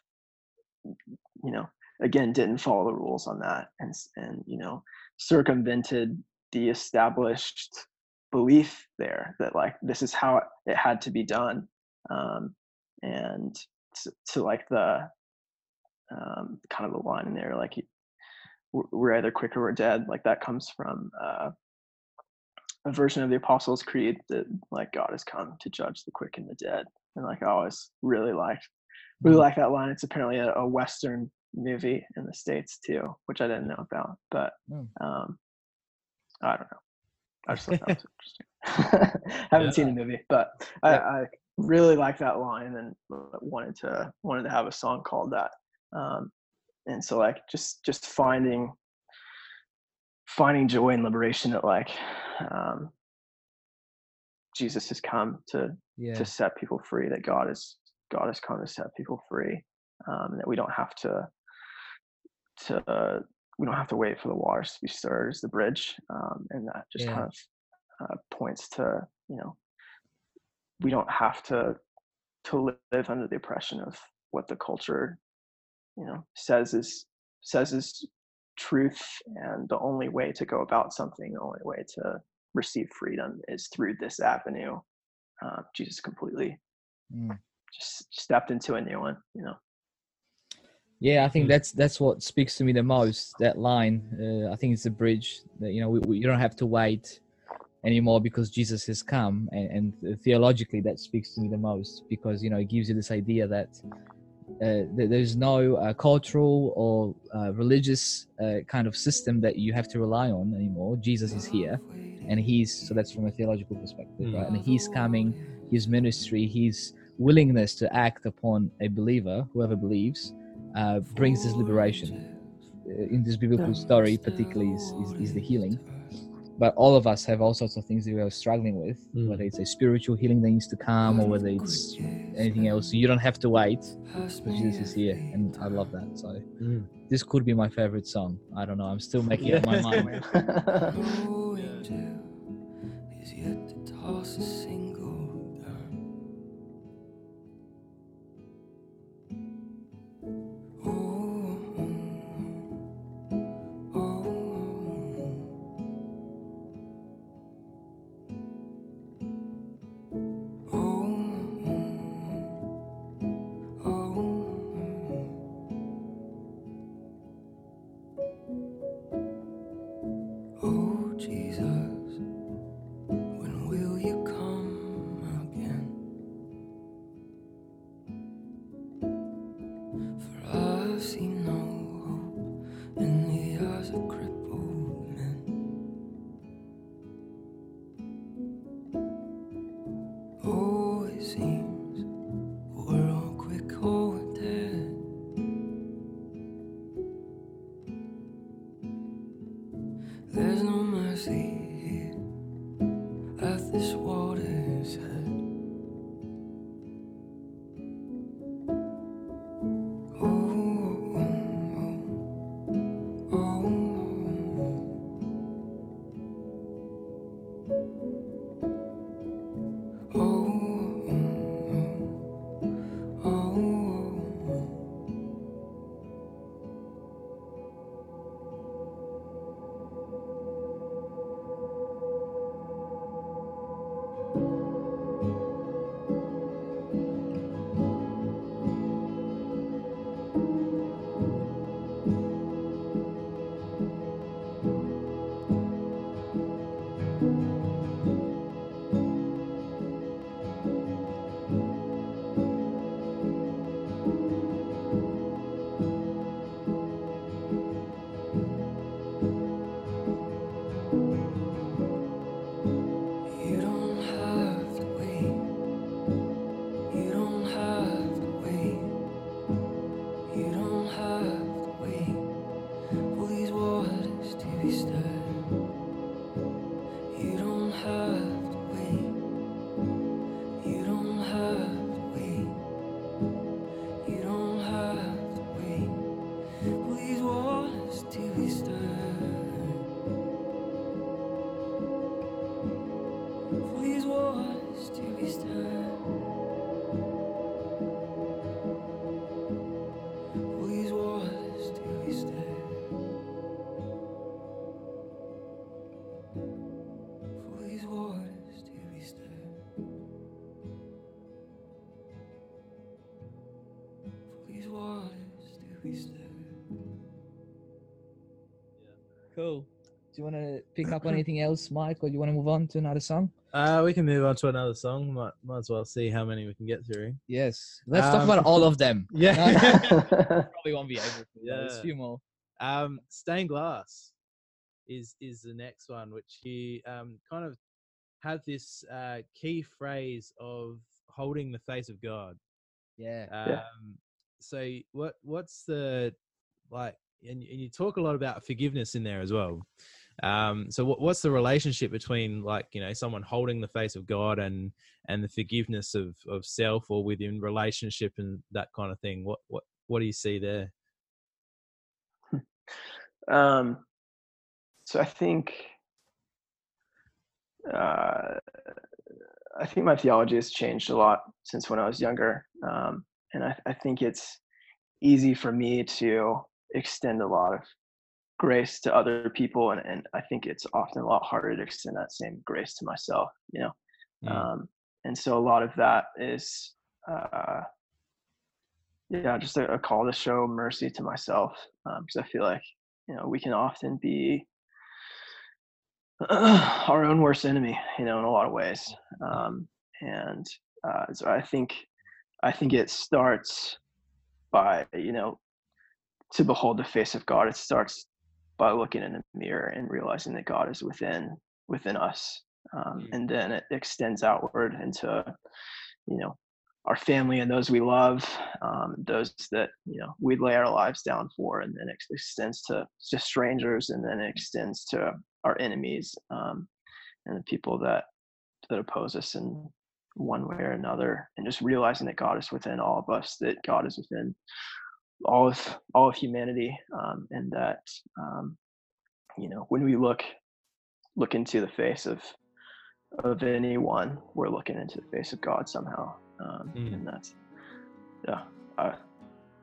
you know, again didn't follow the rules on that, and and you know circumvented the established belief there that like this is how it had to be done, um, and to, to like the. Um, kind of the line in there, like we're either quick or we're dead. Like that comes from uh, a version of the Apostles' Creed that like God has come to judge the quick and the dead. And like I always really liked, really like that line. It's apparently a, a Western movie in the States too, which I didn't know about. But um, I don't know. I just thought that was interesting. Haven't yeah. seen the movie, but I, yeah. I really like that line and wanted to wanted to have a song called that. Um, and so like, just, just finding, finding joy and liberation that like, um, Jesus has come to, yeah. to set people free, that God is, God has come to set people free. Um, and that we don't have to, to, uh, we don't have to wait for the waters to be stirred as the bridge. Um, and that just yeah. kind of, uh, points to, you know, we don't have to, to live under the oppression of what the culture you know, says is says is truth, and the only way to go about something, the only way to receive freedom is through this avenue. Uh, Jesus completely mm. just stepped into a new one, you know. Yeah, I think that's that's what speaks to me the most. That line, uh, I think it's a bridge that you know we, we you don't have to wait anymore because Jesus has come, and, and theologically that speaks to me the most, because you know it gives you this idea that. Uh, there's no uh, cultural or uh, religious uh, kind of system that you have to rely on anymore. Jesus is here, and he's so that's from a theological perspective, right? And he's coming, his ministry, his willingness to act upon a believer, whoever believes, uh, brings this liberation. In this biblical story, particularly, is, is, is the healing. But all of us have all sorts of things that we are struggling with, mm. whether it's a spiritual healing that needs to come or whether it's anything else. So you don't have to wait, Jesus is here. And I love that. So mm. this could be my favorite song. I don't know. I'm still making yeah. up my mind. Oh, Jesus, when will you come? seems we're all quite cold dead. There's no mercy here at this water's head. Do you want to pick up on anything else, Mike, or do you want to move on to another song? Uh, we can move on to another song. Might, might as well see how many we can get through. Yes. Let's um, talk about all of them. Yeah. Probably won't be able to. Yeah. There's a few more. Um, Stained Glass is is the next one, which he um, kind of had this uh, key phrase of holding the face of God. Yeah. Um, yeah. So what what's the, like, and you talk a lot about forgiveness in there as well. Um, so what, what's the relationship between, like, you know, someone holding the face of God and, and the forgiveness of, of self or within relationship and that kind of thing? What, what, what do you see there? Um, so I think, uh, I think my theology has changed a lot since when I was younger. Um, and I, I think it's easy for me to extend a lot of grace to other people, and, and I think it's often a lot harder to extend that same grace to myself, you know. Mm. Um, and so a lot of that is uh yeah just a, a call to show mercy to myself, because um, I feel like, you know, we can often be uh, our own worst enemy, you know, in a lot of ways. Um and uh so I think I think it starts by, you know, to behold the face of God. It starts by looking in the mirror and realizing that God is within within us, um, and then it extends outward into, you know, our family and those we love, um, those that, you know, we lay our lives down for, and then it extends to to strangers, and then it extends to our enemies, um, and the people that that oppose us in one way or another, and just realizing that God is within all of us, that God is within all of all of humanity, um, and that, um, you know, when we look look into the face of of anyone, we're looking into the face of God somehow. Um, mm. And that's, yeah, I,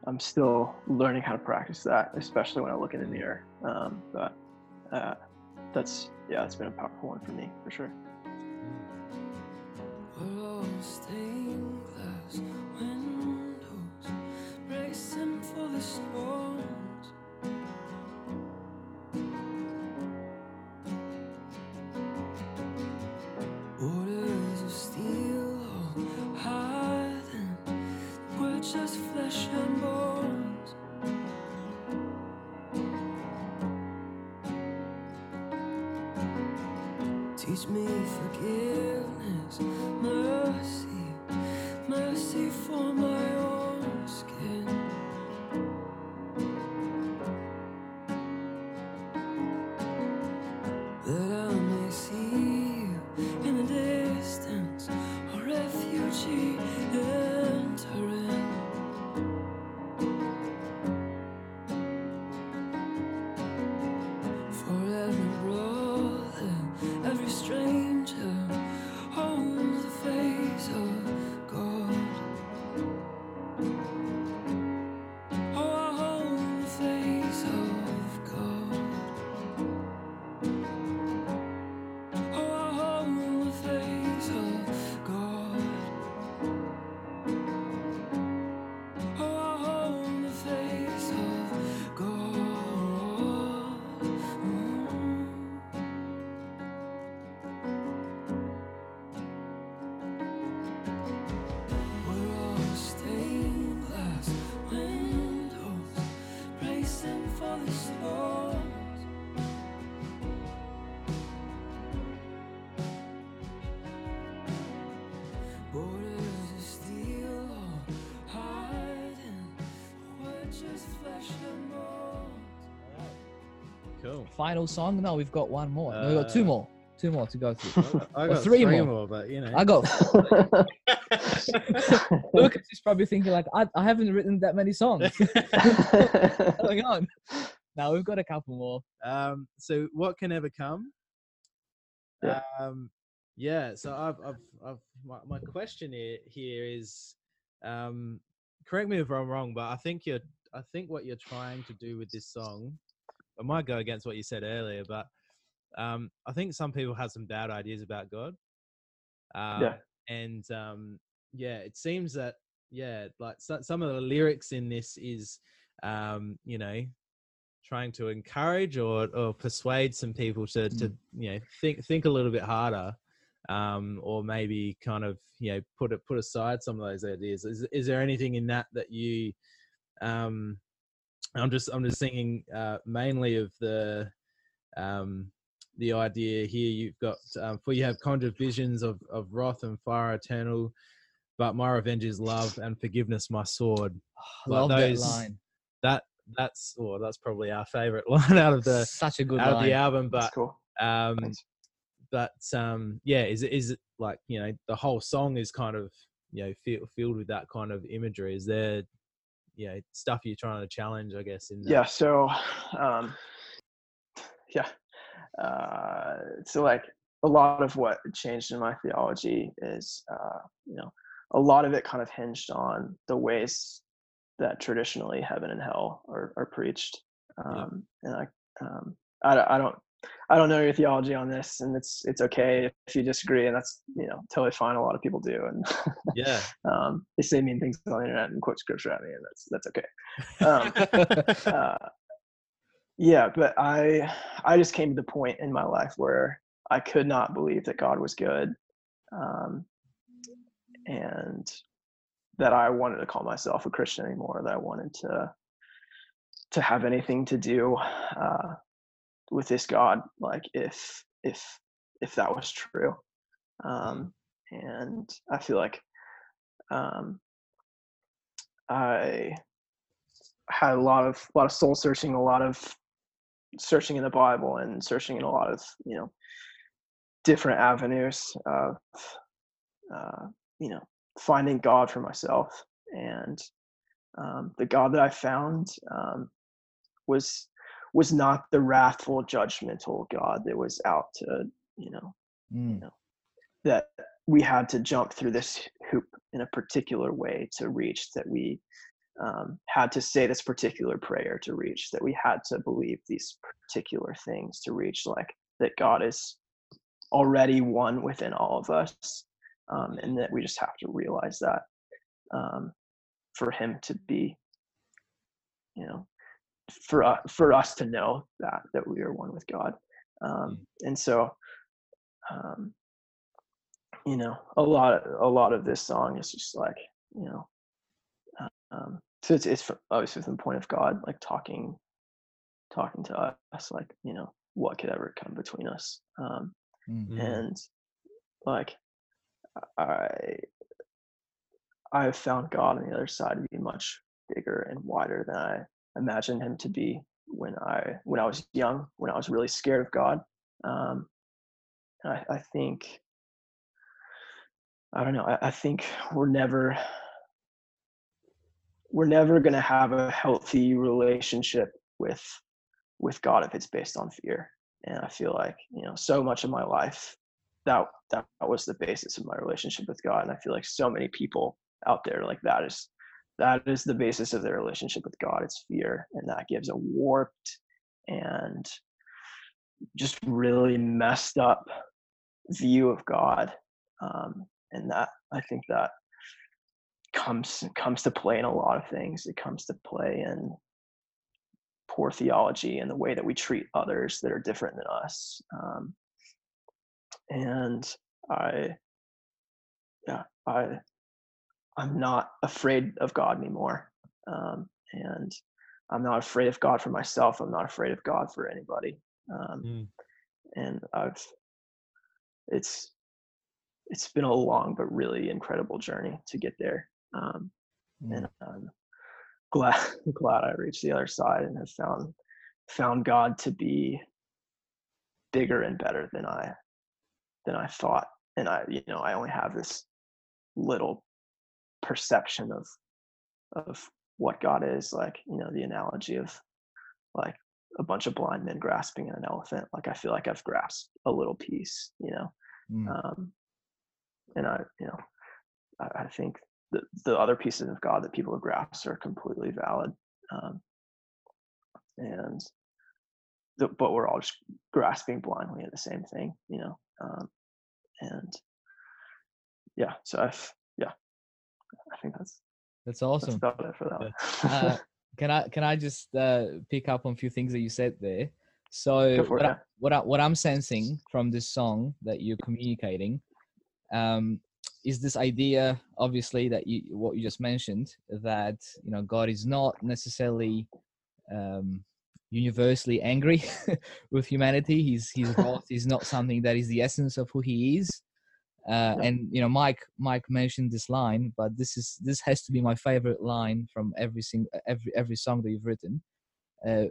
I'm still learning how to practice that, especially when I look in the mirror. Um, but uh, that's yeah, it's been a powerful one for me, for sure. We're all stained glass bracing for the storms. Orders of steel, all hiding. We're just flesh and bones. Teach me forgiveness, mercy. cool. Final song? No, we've got one more. Uh, no, we've got two more. Two more to go through. I, I got three, three more. more, but you know. I got Lucas is probably thinking like, I, I haven't written that many songs. What's going on? Now we've got a couple more. Um, so what can ever come? Yeah. Um, yeah. So I've, I've, I've my, my question here, here is, um, correct me if I'm wrong, but I think you're, I think what you're trying to do with this song, I might go against what you said earlier, but um, I think some people have some bad ideas about God. Um, yeah. And um, yeah, it seems that, yeah, like so, some of the lyrics in this is, um, you know, trying to encourage or, or persuade some people to, mm. to, you know, think, think a little bit harder, um, or maybe kind of, you know, put it, put aside some of those ideas. Is, is there anything in that that you, um, I'm just, I'm just thinking, uh, mainly of the, um, the idea here you've got, um, for you have conjured visions of, of wrath and fire eternal, but my revenge is love and forgiveness, my sword. Oh, I love those, that line. That, That's or that's probably our favorite line out of the such a good out line. of the album. But cool. um, Thanks. but um, yeah, is it is it like you know the whole song is kind of you know feel, filled with that kind of imagery. Is there you know stuff you're trying to challenge? I guess in that? yeah. So um, yeah, uh, so like a lot of what changed in my theology is uh, you know a lot of it kind of hinged on the ways that traditionally heaven and hell are, are preached. Um, yeah. And I, um, I, I don't, I don't know your theology on this, and it's, it's okay if you disagree, and that's, you know, totally fine. A lot of people do. And yeah, um, they say mean things on the internet and quote scripture at me, and that's, that's okay. Um, uh, yeah, but I, I just came to the point in my life where I could not believe that God was good. Um, and that I wanted to call myself a Christian anymore, that I wanted to to have anything to do uh, with this God, like if if if that was true. Um, and I feel like um, I had a lot of a lot of soul searching, a lot of searching in the Bible, and searching in a lot of you know different avenues of uh, you know. finding God for myself, and um, the God that I found um, was was not the wrathful, judgmental God that was out to you know, mm. you know that we had to jump through this hoop in a particular way to reach, that we um, had to say this particular prayer to reach, that we had to believe these particular things to reach. Like that God is already one within all of us. Um, and that we just have to realize that um, for him to be, you know, for uh, for us to know that that we are one with God, um, and so, um, you know, a lot a lot of this song is just like you know, um, so it's it's for, obviously from the point of God, like talking, talking to us, like you know, what could ever come between us, um, mm-hmm. and like. I I have found God on the other side to be much bigger and wider than I imagined him to be when I when I was young, when I was really scared of God. Um, I, I think I don't know. I, I think we're never we're never going to have a healthy relationship with with God if it's based on fear. And I feel like you know so much of my life. That that was the basis of my relationship with God, and I feel like so many people out there like that is that is the basis of their relationship with God. It's fear, and that gives a warped and just really messed up view of God. Um, and that I think that comes comes to play in a lot of things. It comes to play in poor theology and the way that we treat others that are different than us. Um, And I, yeah, I, I'm not afraid of God anymore. Um, and I'm not afraid of God for myself. I'm not afraid of God for anybody. Um, mm. And I've, it's, it's been a long but really incredible journey to get there. Um, mm. And I'm glad, glad I reached the other side and have found, found God to be bigger and better than I than I thought. And I, you know, I only have this little perception of of what God is, like, you know, the analogy of like a bunch of blind men grasping an elephant. Like, I feel like I've grasped a little piece, you know. Mm. Um, and I, you know, I, I think the the other pieces of God that people have grasped are completely valid. Um, and the, but we're all just grasping blindly at the same thing, you know. Um, and yeah, so I've, yeah, I think that's, that's awesome. That's about it for that. Yeah. uh, can I, can I just uh, pick up on a few things that you said there? So what, it, I, what, I, what I'm sensing from this song that you're communicating um, is this idea, obviously, that you, what you just mentioned, that, you know, God is not necessarily um, universally angry with humanity. He's, his wrath is not something that is the essence of who he is. Uh, and, you know, Mike, Mike mentioned this line, but this is, this has to be my favorite line from every sing, every, every song that you've written. Uh,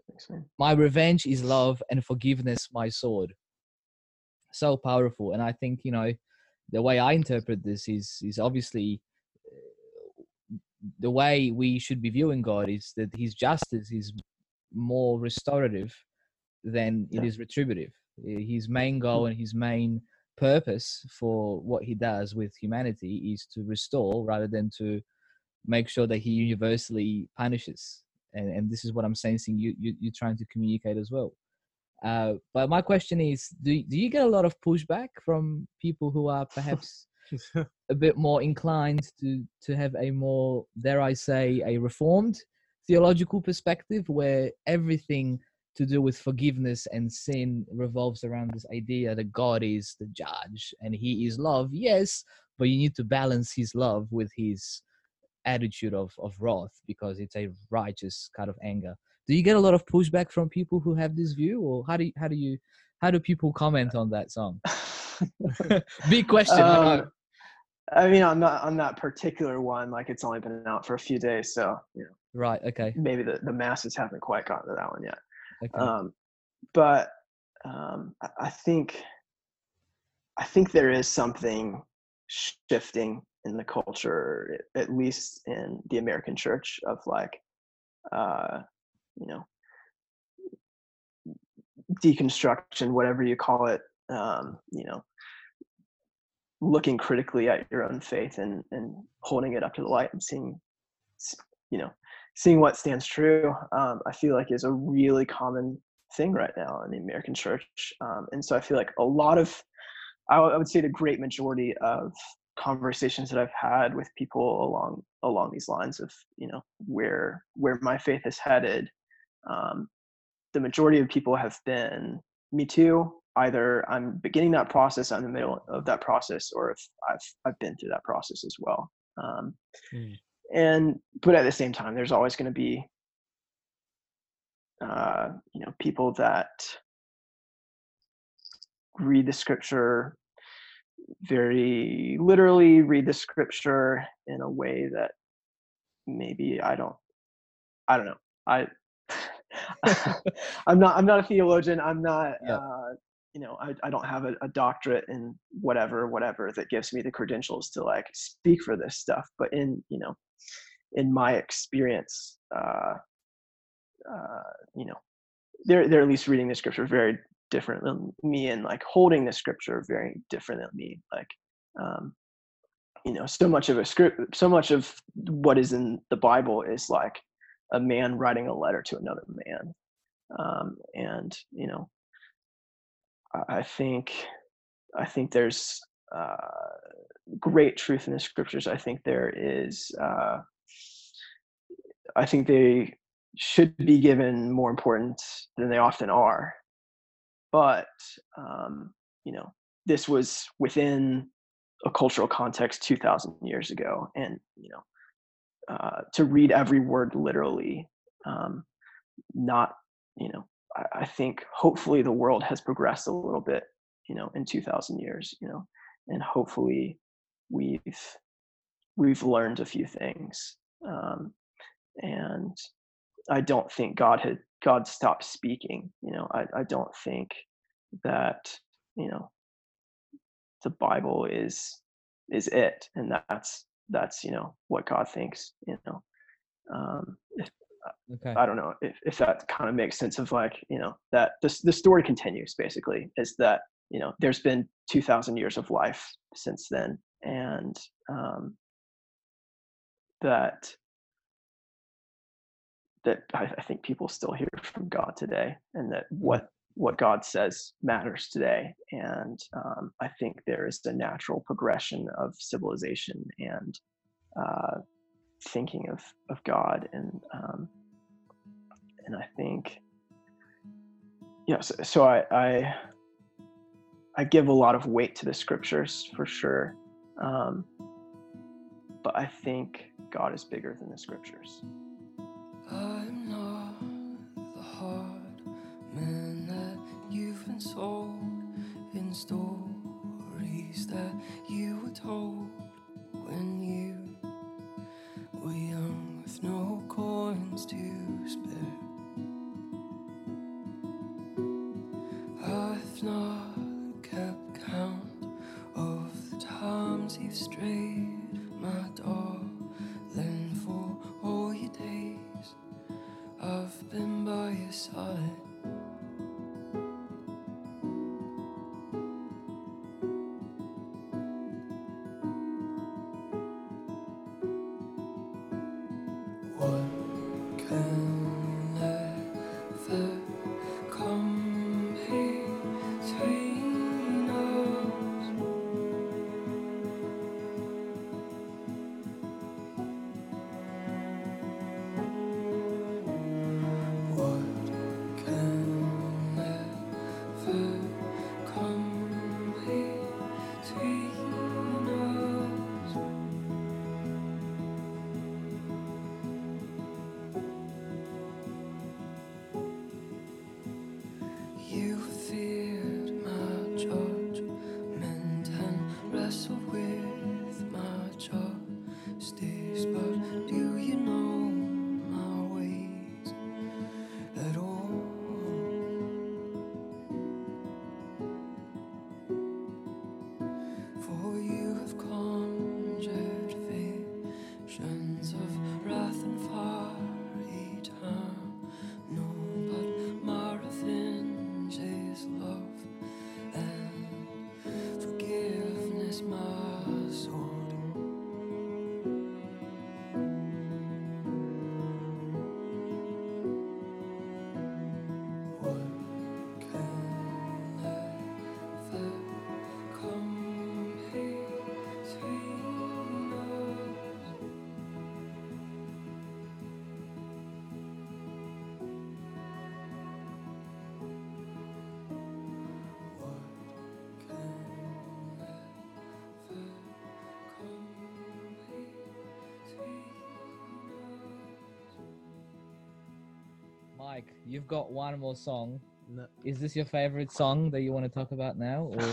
my revenge is love and forgiveness, my sword. So powerful. And I think, you know, the way I interpret this is, is obviously the way we should be viewing God is that his justice is more restorative than it yeah. is retributive. His main goal and his main purpose for what he does with humanity is to restore rather than to make sure that he universally punishes. And, and this is what I'm sensing you, you, you're trying to communicate as well. Uh, but my question is, do, do you get a lot of pushback from people who are perhaps a bit more inclined to, to have a more, dare I say, a reformed theological perspective where everything to do with forgiveness and sin revolves around this idea that God is the judge and he is love? Yes, but you need to balance his love with his attitude of, of wrath, because it's a righteous kind of anger. Do you get a lot of pushback from people who have this view, or how do you, how do you, how do people comment on that song? Big question. Um, I, know. I mean, on that, on that particular one, like, it's only been out for a few days, so, you know, right. Okay. Maybe the, the masses haven't quite gotten to that one yet. Okay. Um, but, um, I think, I think there is something shifting in the culture, at least in the American church, of like, uh, you know, deconstruction, whatever you call it, um, you know, looking critically at your own faith and, and holding it up to the light and seeing, you know, seeing what stands true, um, I feel like is a really common thing right now in the American church. Um, and so I feel like a lot of, I, w- I would say the great majority of conversations that I've had with people along, along these lines of, you know, where, where my faith is headed, um, the majority of people have been, me too, either I'm beginning that process, I'm in the middle of that process, or if I've, I've been through that process as well. Um, mm. And, but at the same time, there's always going to be, uh, you know, people that read the scripture very literally, read the scripture in a way that maybe I don't, I don't know. I, I'm not, I'm not a theologian. I'm not, yeah. uh, you know, I, I don't have a, a doctorate in whatever, whatever that gives me the credentials to like speak for this stuff. But in, you know, in my experience, uh, uh, you know, they're, they're at least reading the scripture very different than me, and like holding the scripture very different than me. Like, um, you know, so much of a script, so much of what is in the Bible is like a man writing a letter to another man. Um, and, you know, I think, I think there's, uh, great truth in the scriptures. I think there is, uh, I think they should be given more importance than they often are. But, um, you know, this was within a cultural context two thousand years ago. And, you know, uh, to read every word literally, um, not, you know, I think hopefully the world has progressed a little bit, you know, in two thousand years, you know, and hopefully we've, we've learned a few things. Um, and I don't think God had God stopped speaking. You know, I, I don't think that, you know, the Bible is is it, and that's that's you know what God thinks. You know, um, if, okay. I don't know if, if that kind of makes sense of like, you know, that this the story continues basically, is that, you know, there's been two thousand years of life since then, and um, that that I, I think people still hear from God today, and that what what God says matters today. And um, I think there is the natural progression of civilization and uh, thinking of, of God. And, um, and I think, you know, so, so I, I, I give a lot of weight to the scriptures for sure. Um, but I think God is bigger than the scriptures. I'm not the hard man that you've been sold in stories that you were told when you were young with no coins to spare. I've not kept count of the times you've strayed, my darling, for all your days. I've been by your side. Mike, you've got one more song. No. Is this your favorite song that you want to talk about now? Or?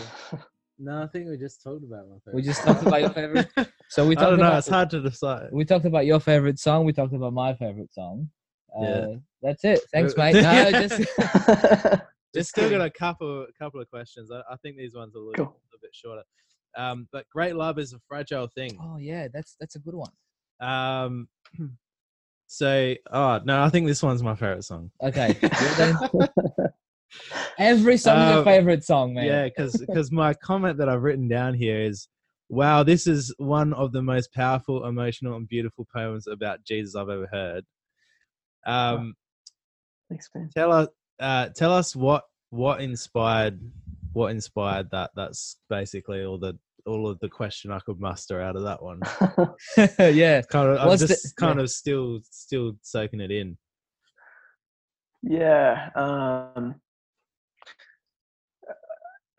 No, I think we just talked about my favorite. We just talked about your favorite. So we talked I don't know. About, it's hard to decide. We talked about your favorite song. We talked about my favorite song. Uh, yeah. That's it. Thanks, mate. No, just. just still got a couple, a couple of questions. I, I think these ones are a little, cool. a little bit shorter. Um, but great love is a fragile thing. Oh yeah, that's that's a good one. Um. So, oh, no, I think this one's my favorite song. Okay. Every song is um, your favorite song, man. Yeah, because my comment that I've written down here is, wow, this is one of the most powerful, emotional, and beautiful poems about Jesus I've ever heard. Um, Thanks, man. Tell us, uh, tell us what what inspired what inspired that. That's basically all the. all of the question I could muster out of that one. Yeah. Kind of, I'm What's just the, kind yeah. of still, still soaking it in. Yeah. Um,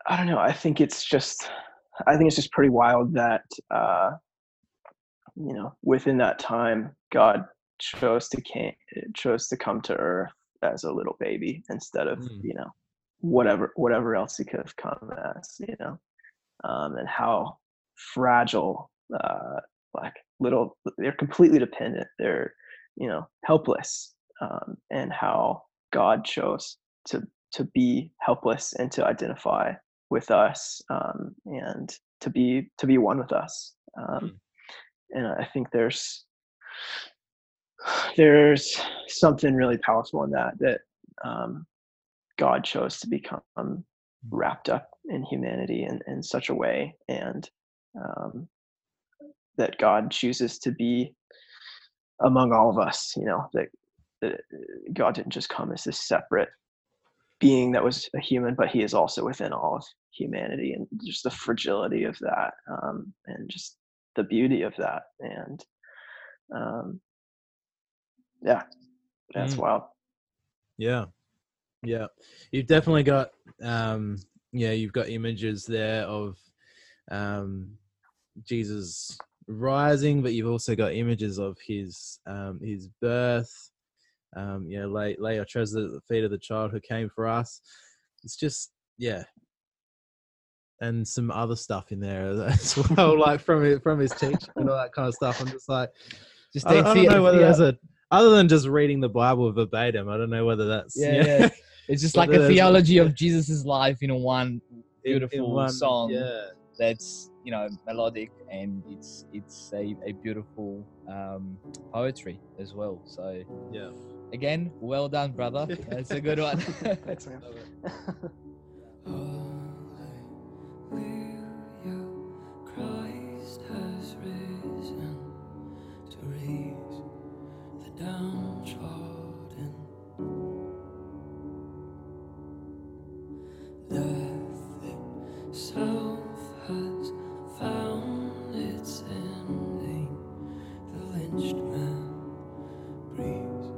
I don't know. I think it's just, I think it's just pretty wild that, uh, you know, within that time, God chose to came, chose to come to earth as a little baby instead of, mm. you know, whatever, whatever else he could have come as, you know. Um, and how fragile, uh, like little, they're completely dependent. They're, you know, helpless. um, and how God chose to to be helpless and to identify with us, um, and to be to be one with us. Um, and I think there's there's something really powerful in that, that um, God chose to become wrapped up in humanity in, in such a way, and um, that God chooses to be among all of us, you know, that, that God didn't just come as this separate being that was a human, but he is also within all of humanity, and just the fragility of that, um, and just the beauty of that. And um, yeah, that's mm. wild. Yeah. Yeah. You've definitely got, um, yeah, you've got images there of um, Jesus rising, but you've also got images of his um his birth, um you know, lay lay your treasure at the feet of the child who came for us. It's just, yeah, and some other stuff in there as well, like from it from his teaching and all that kind of stuff. I'm just like, just I don't, I don't know whether there's a, other than just reading the Bible verbatim, I don't know whether that's yeah, yeah. yeah. It's just like a theology of Jesus's life in a one beautiful in, in one, song yeah. that's, you know, melodic, and it's it's a, a beautiful um, poetry as well. So yeah, again, well done, brother. That's a good one. Thanks, man. Hallelujah, Christ has risen to raise the downtrodden. Death itself has found its ending, the lynched man breathes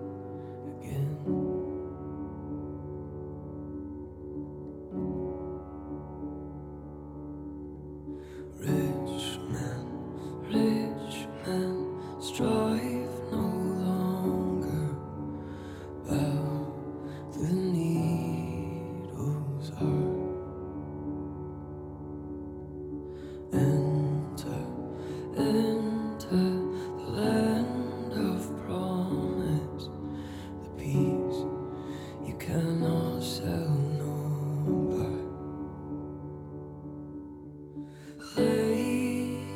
again. Rich man, rich man, strive no longer, bow to the needle's heart. Enter, enter the land of promise, the peace you cannot sell nor buy. Lay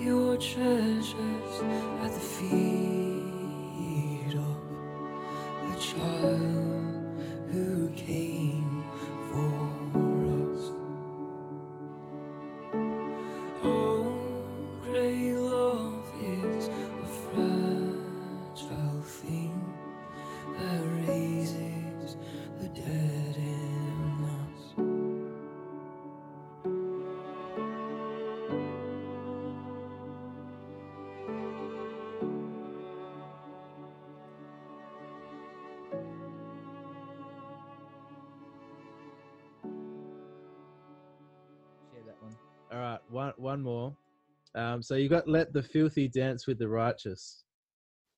your treasures at the feet of the child who came for us. Oh, great love is a fragile thing that raises the dead in us. Share that one. All right, one one more. Um, so you got "Let the Filthy Dance with the Righteous."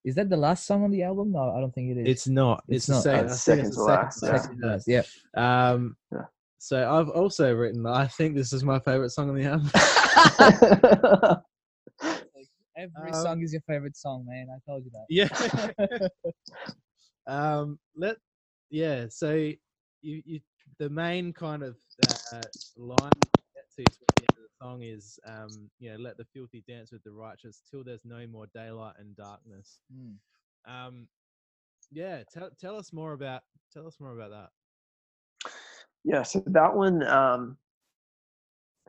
Is that the last song on the album? No, I don't think it is. It's not. It's, it's not. Second, oh, it's second, it's to last, second, second to last. Yeah. Um, yeah. So I've also written, I think this is my favorite song on the album. Like, every um, song is your favorite song, man. I told you that. Yeah. um, let. Yeah. So you, you the main kind of uh, line you get to song is um you know, let the filthy dance with the righteous till there's no more daylight and darkness. mm. um yeah tell tell us more about tell us more about that. Yeah, so that one, um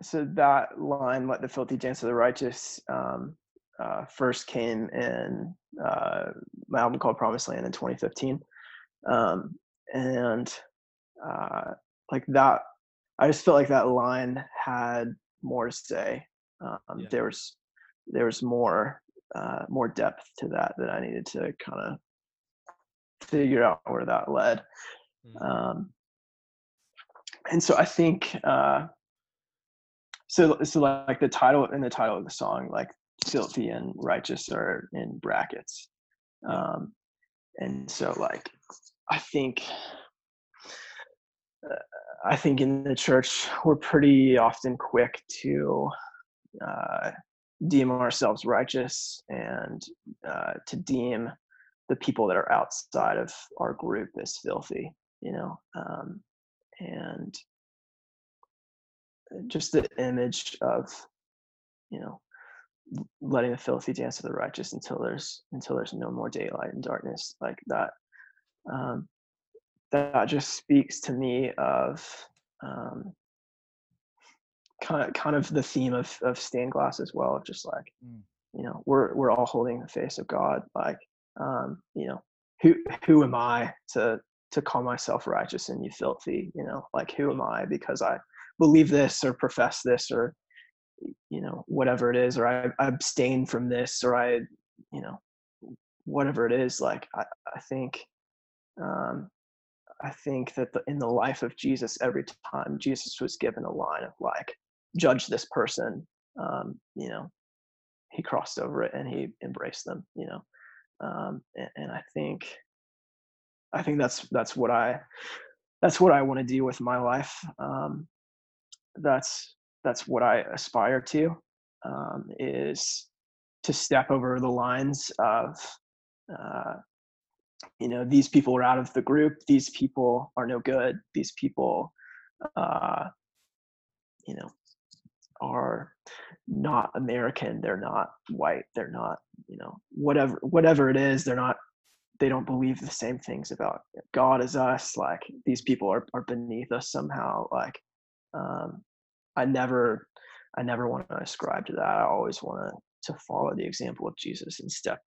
so that line, let the filthy dance with the righteous, um uh first came in uh my album called Promised Land in twenty fifteen, um and uh like that, I just felt like that line had more to say. Um, yeah. There was, there was more, uh, more depth to that that I needed to kind of figure out where that led. Mm-hmm. Um, and so I think, uh, so so like the title in the title of the song, like filthy and righteous are in brackets, um, and so like I think. Uh, I think in the church we're pretty often quick to uh, deem ourselves righteous, and uh, to deem the people that are outside of our group is filthy, you know, um, and just the image of, you know, letting the filthy dance with the righteous until there's until there's no more daylight and darkness, like that. Um, that just speaks to me of um, kind of kind of the theme of of stained glass as well, of just like, mm. you know, we're we're all holding the face of God, like. Um, you know, who who am I to to call myself righteous and you filthy? You know, like, who am I because I believe this or profess this or, you know, whatever it is, or I, I abstain from this, or I, you know, whatever it is. Like, I, I think, um, I think that the, in the life of Jesus, every time Jesus was given a line of like, judge this person, um, you know, he crossed over it and he embraced them, you know. Um, and, and I think, I think that's, that's what I, that's what I want to do with my life. Um, that's, that's what I aspire to, um, is to step over the lines of, uh, you know, these people are out of the group. These people are no good. These people, uh, you know, are not American, they're not white, they're not, you know, whatever whatever it is, they're not, they don't believe the same things about God as us, like these people are, are beneath us somehow, like um I never I never want to ascribe to that. I always want to to follow the example of Jesus and step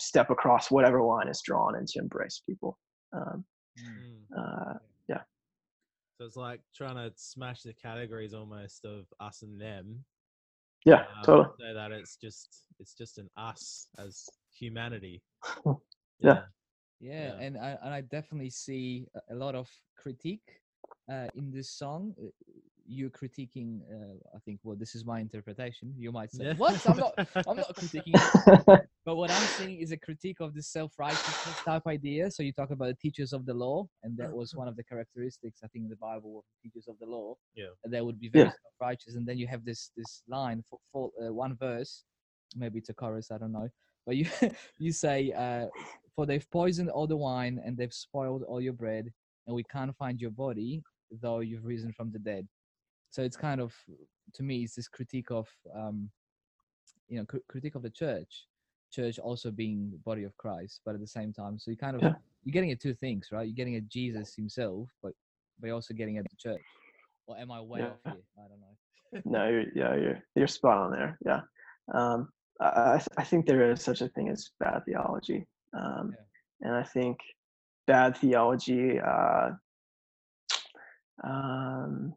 step across whatever line is drawn and to embrace people. um mm. uh yeah So it's like trying to smash the categories almost of us and them. Yeah, um, totally. So that it's just it's just an us as humanity. yeah. yeah, yeah, and I and I definitely see a lot of critique uh, in this song. You're critiquing, uh, I think. Well, this is my interpretation. You might say, yeah. "What? I'm not. I'm not critiquing." It. But what I'm seeing is a critique of the self-righteousness type idea. So you talk about the teachers of the law, and that was one of the characteristics I think in the Bible of the teachers of the law. Yeah, and they would be very yeah. self-righteous, and then you have this this line for, for uh, one verse, maybe it's a chorus, I don't know. But you you say, uh, "For they've poisoned all the wine, and they've spoiled all your bread, and we can't find your body, though you've risen from the dead." So it's kind of, to me, it's this critique of, um, you know, cr- critique of the church, church also being the body of Christ, but at the same time, so you kind of, yeah. you're getting at two things, right? You're getting at Jesus himself, but but you're also getting at the church. Or am I way yeah. off here? I don't know. No, you're, yeah, you're you're spot on there. Yeah, um, I I think there is such a thing as bad theology, um, yeah. and I think bad theology. Uh, um,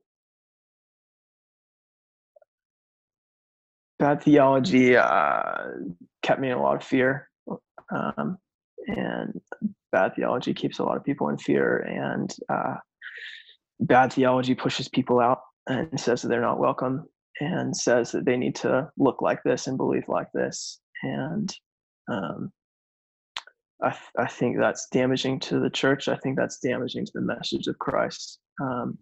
Bad theology uh, kept me in a lot of fear, um, and bad theology keeps a lot of people in fear, and uh, bad theology pushes people out and says that they're not welcome and says that they need to look like this and believe like this. And um, I, th- I think that's damaging to the church. I think that's damaging to the message of Christ. Um,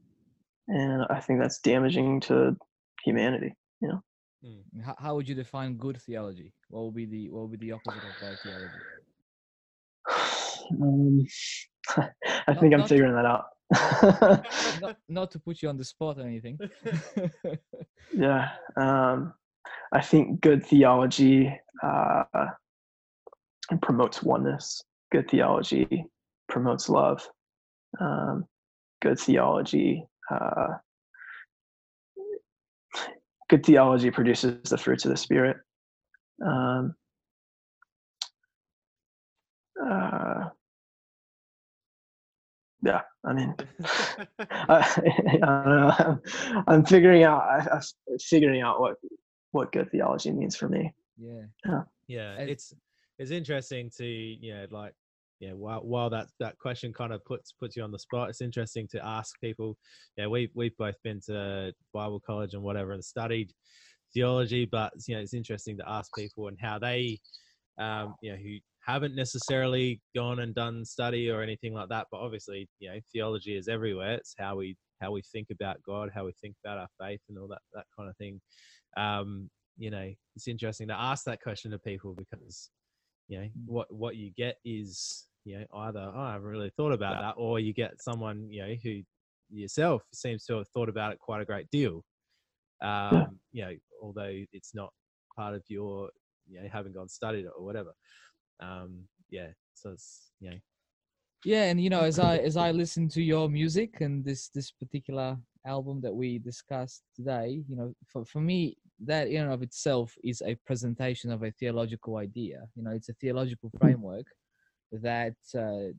and I think that's damaging to humanity, you know? Hmm. How, how would you define good theology? What would be the what would be the opposite of bad theology? Um, I not, think I'm figuring to, that out. not, not to put you on the spot or anything. yeah, um, I think good theology uh, promotes oneness. Good theology promotes love. Um, good theology. Uh, Good theology produces the fruits of the Spirit. Um, uh, yeah, I mean, I, I don't know. I'm, I'm figuring out. I, I'm figuring out what what good theology means for me. Yeah, yeah. yeah it's it's interesting to you know like yeah while while that that question kind of puts puts you on the spot. It's interesting to ask people. Yeah, we we've both been to Bible college and whatever and studied theology, but you know it's interesting to ask people and how they um you know who haven't necessarily gone and done study or anything like that, but obviously you know theology is everywhere. It's how we how we think about God, how we think about our faith and all that that kind of thing. Um you know it's interesting to ask that question to people because you know, what what you get is, you know, either, oh, I haven't really thought about yeah. that, or you get someone, you know, who yourself seems to have thought about it quite a great deal. Um, you know, although it's not part of your, you know, haven't gone studied it or whatever. Um, yeah, so it's, you know. Yeah, and you know, as I as I listen to your music and this this particular album that we discussed today, you know, for for me, that in and of itself is a presentation of a theological idea. You know, it's a theological framework that, uh,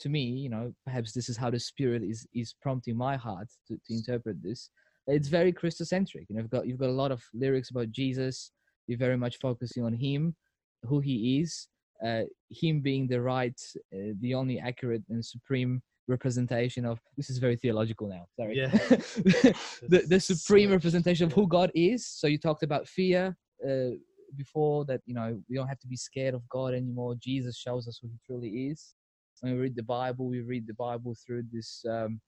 to me, you know, perhaps this is how the Spirit is is prompting my heart to, to interpret this. It's very Christocentric. You know, you've got you've got a lot of lyrics about Jesus. You're very much focusing on Him, who He is. Uh, him being the right, uh, the only accurate and supreme representation of, this is very theological now, sorry. Yeah. the, the supreme so, representation of who God is. So you talked about fear uh, before, that, you know, we don't have to be scared of God anymore. Jesus shows us who He truly is. When we read the Bible, we read the Bible through this um,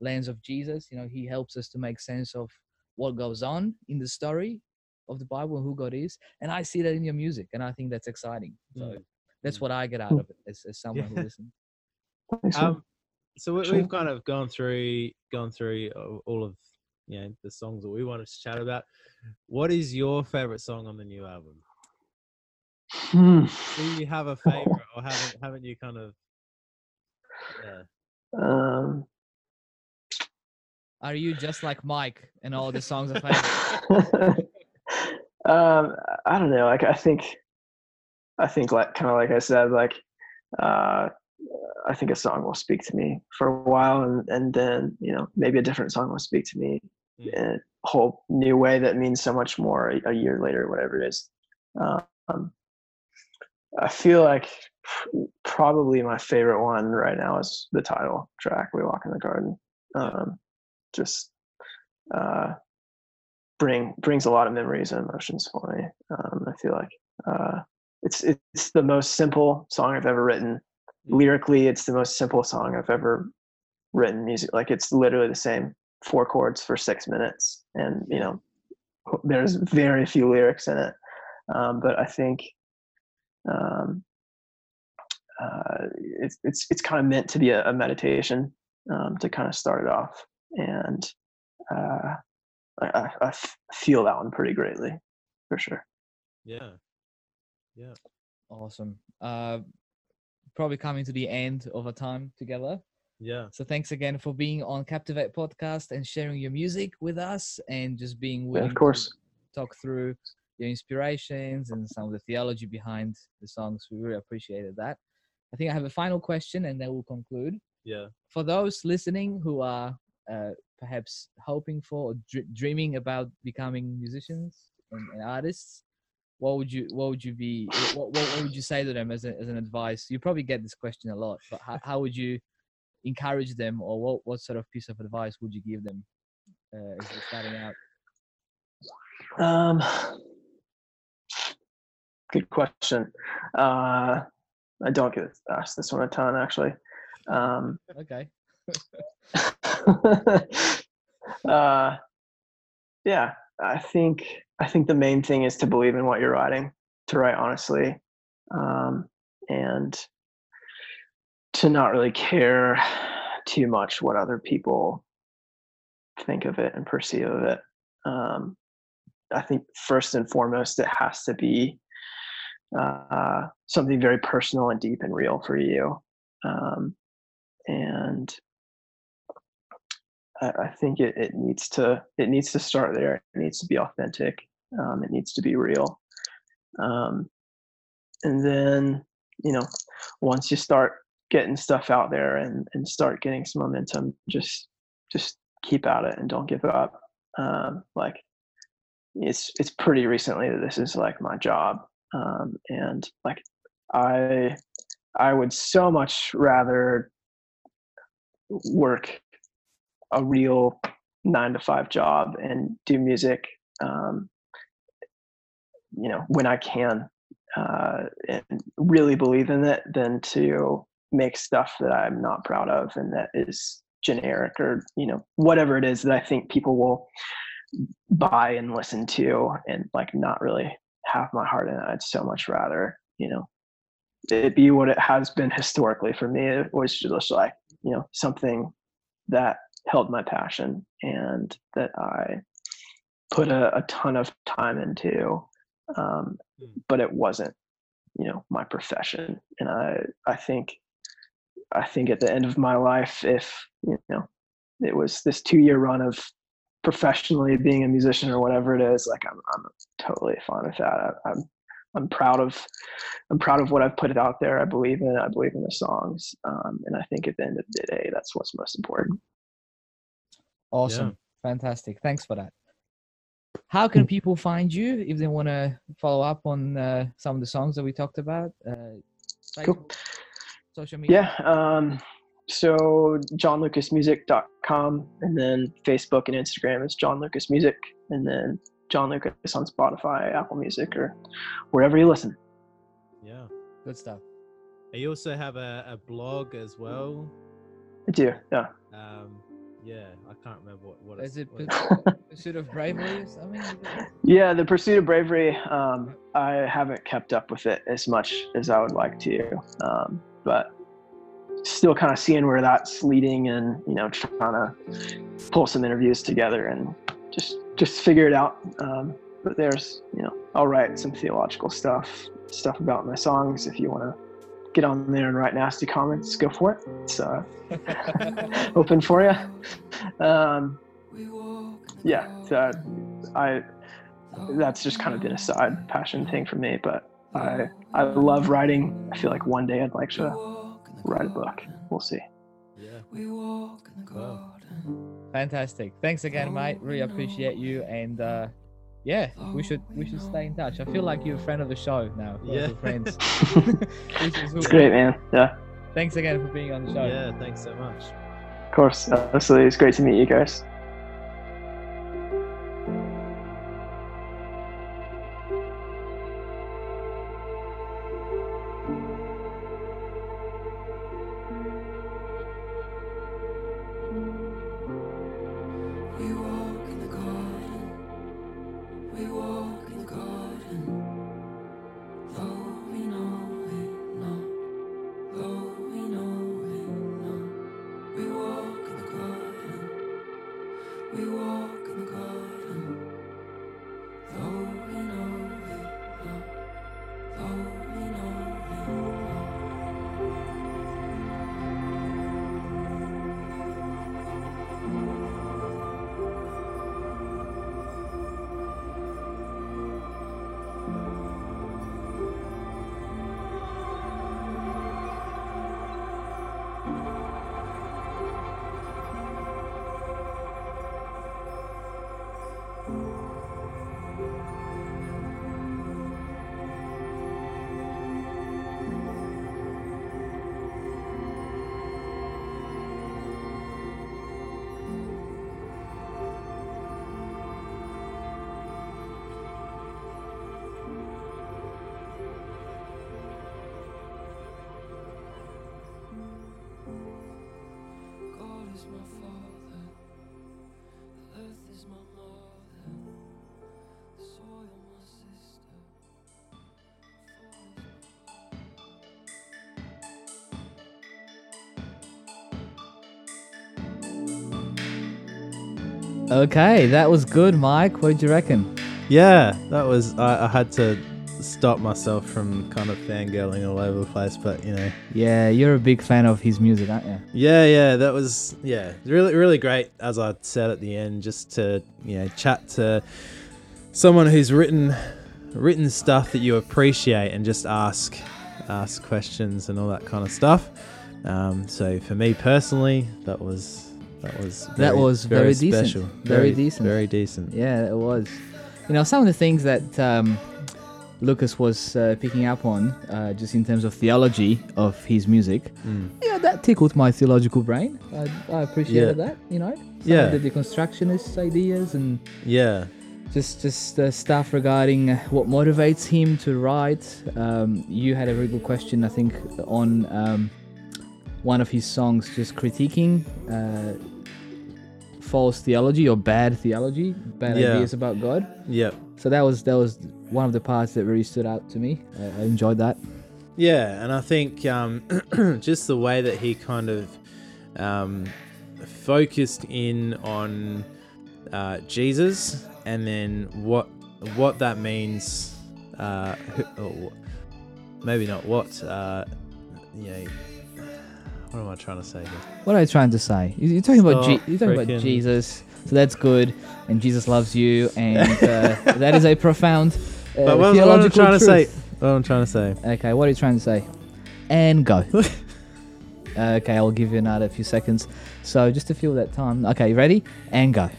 lens of Jesus. You know, He helps us to make sense of what goes on in the story of the Bible and who God is. And I see that in your music, and I think that's exciting. So mm. that's what I get out of it as, as someone yeah. who listens. Um, so we, we've kind of gone through gone through all of, you know, the songs that we wanted to chat about. What is your favorite song on the new album? Hmm. Do you have a favorite, or haven't haven't you kind of? Yeah. Um. Are you just like Mike and all the songs are favorite? Um, I don't know. Like, I think, I think like, kind of like I said, like, uh, I think a song will speak to me for a while, and, and then, you know, maybe a different song will speak to me mm. in a whole new way that means so much more a, a year later, whatever it is. Um, I feel like probably my favorite one right now is the title track, We Walk in the Garden. Um, just, uh, bring brings a lot of memories and emotions for me. Um, I feel like uh, it's it's the most simple song I've ever written. Lyrically, it's the most simple song I've ever written music. Like, it's literally the same four chords for six minutes, and you know, there's very few lyrics in it. Um, but I think um, uh, it's it's it's kind of meant to be a, a meditation um, to kind of start it off, and. Uh, I, I feel that one pretty greatly, for sure. Yeah, yeah, awesome. Uh, probably coming to the end of our time together. Yeah. So thanks again for being on Captivate Podcast and sharing your music with us, and just being willing yeah, of course. to talk through your inspirations and some of the theology behind the songs. We really appreciated that. I think I have a final question, and then we'll conclude. Yeah. For those listening who are. Uh, perhaps hoping for or d- dreaming about becoming musicians and, and artists, what would you what would you be what, what, what would you say to them as, a, as an advice? You probably get this question a lot, but how, how would you encourage them, or what, what sort of piece of advice would you give them uh, as they're starting out? Um, good question. Uh, I don't get asked this one a ton, actually. Um, okay. uh, yeah, I think I think the main thing is to believe in what you're writing, to write honestly, um, and to not really care too much what other people think of it and perceive of it. Um, I think first and foremost, it has to be uh, something very personal and deep and real for you, um, and. I think it, it needs to it needs to start there. It needs to be authentic. Um, it needs to be real. Um, and then, you know, once you start getting stuff out there and, and start getting some momentum, just just keep at it and don't give up. Um, like it's it's pretty recently that this is like my job. Um, and like I I would so much rather work a real nine to five job and do music, um, you know, when I can, uh, and really believe in it, than to make stuff that I'm not proud of and that is generic, or, you know, whatever it is that I think people will buy and listen to, and like not really have my heart in it. I'd so much rather, you know, it be what it has been historically for me, it was just like, you know, something that held my passion and that I put a, a ton of time into, um, but it wasn't, you know, my profession. And I, I think, I think at the end of my life, if, you know, it was this two year run of professionally being a musician or whatever it is, like I'm, I'm totally fine with that. I, I'm, I'm proud of, I'm proud of what I've put out there. I believe in it. I believe in the songs. Um, and I think at the end of the day, that's what's most important. Awesome. Yeah. Fantastic. Thanks for that. How can people find you if they want to follow up on uh, some of the songs that we talked about? Uh, Facebook, cool. Social media? Yeah. Um, so john lucas music dot com, and then Facebook and Instagram is John Lucas Music, and then John Lucas on Spotify, Apple Music, or wherever you listen. Yeah. Good stuff. You also have a, a blog as well? I do, yeah. Um, yeah, I can't remember what, what is it. What it Pursuit of Bravery or something? Yeah, The Pursuit of Bravery. Um, I haven't kept up with it as much as I would like to, um, but still kind of seeing where that's leading and, you know, trying to pull some interviews together and just just figure it out. Um, but there's, you know, I'll write some theological stuff, stuff about my songs. If you want to get on there and write nasty comments, go for it. It's uh, open for you. Um, yeah, so I, that's just kind of been a side passion thing for me, but I I love writing. I feel like one day I'd like to write a book. We'll see. Yeah. We walk in the garden. Fantastic. Thanks again, mate. Really appreciate you. And uh, yeah, we should we should stay in touch. I feel like you're a friend of the show now. Yeah. Friends. It's great, man. Yeah. Thanks again for being on the show. Yeah, thanks so much. Of course. Absolutely. It's great to meet you guys. Okay, that was good, Mike. What did you reckon? Yeah, that was. I, I had to stop myself from kind of fangirling all over the place, but you know. Yeah, you're a big fan of his music, aren't you? Yeah, yeah, that was yeah, really, really great. As I said at the end, just to you know chat to someone who's written written stuff that you appreciate and just ask ask questions and all that kind of stuff. Um, so for me personally, that was. That was very, that was very, very decent. Special. Very, very decent. Very decent. Yeah, it was. You know, some of the things that um, Lucas was uh, picking up on, uh, just in terms of theology of his music, mm. yeah, that tickled my theological brain. I, I appreciated yeah. that. You know, some yeah, of the deconstructionist ideas and yeah, just just uh, stuff regarding what motivates him to write. Um, you had a very good question, I think, on. Um, one of his songs just critiquing uh, false theology or bad theology, bad yeah. ideas about God. Yeah. So that was that was one of the parts that really stood out to me. I, I enjoyed that. Yeah, and I think um, just the way that he kind of um, focused in on uh, Jesus, and then what what that means, uh, or maybe not what, uh, you know, what am I trying to say here? What are you trying to say? You're talking about, oh, Je- you're talking about Jesus, so that's good, and Jesus loves you, and uh, that is a profound uh, but what, theological what I'm trying truth. To say, what I'm trying to say. Okay, what are you trying to say? And go. Okay, I'll give you another few seconds. So just to fill that time. Okay, ready? And go.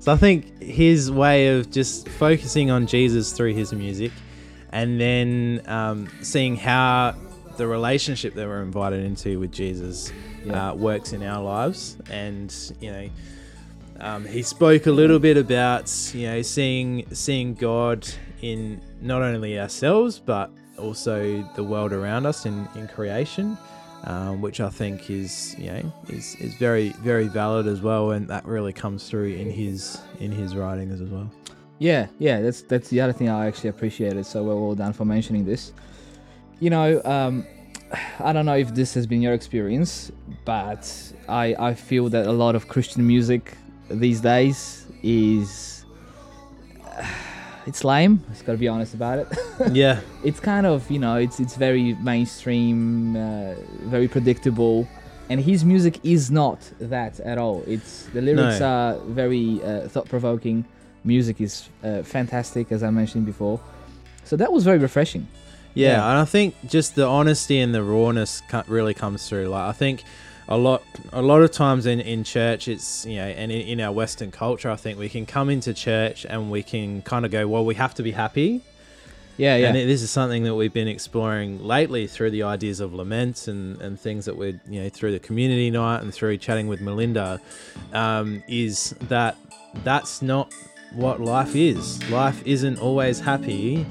So I think his way of just focusing on Jesus through his music, and then um, seeing how the relationship that we're invited into with Jesus yeah. uh, works in our lives. And, you know, um, he spoke a little bit about, you know, seeing seeing God in not only ourselves, but also the world around us in, in creation, um, which I think is, you know, is, is very, very valid as well. And that really comes through in his, in his writings as well. Yeah. Yeah. That's, that's the other thing I actually appreciated. So well, well done for mentioning this. You know, um, I don't know if this has been your experience, but I, I feel that a lot of Christian music these days is, uh, it's lame. I just got to be honest about it. Yeah. It's kind of, you know, it's it's very mainstream, uh, very predictable. And his music is not that at all. It's the lyrics no. are very uh, thought-provoking. Music is uh, fantastic, as I mentioned before. So that was very refreshing. Yeah, yeah, and I think just the honesty and the rawness really comes through. Like I think a lot, a lot of times in, in church, it's, you know, and in, in our Western culture, I think we can come into church and we can kind of go, well, we have to be happy. Yeah, yeah. And it, this is something that we've been exploring lately through the ideas of laments and, and things that we're, you know, through the community night and through chatting with Melinda, um, is that that's not what life is. Life isn't always happy.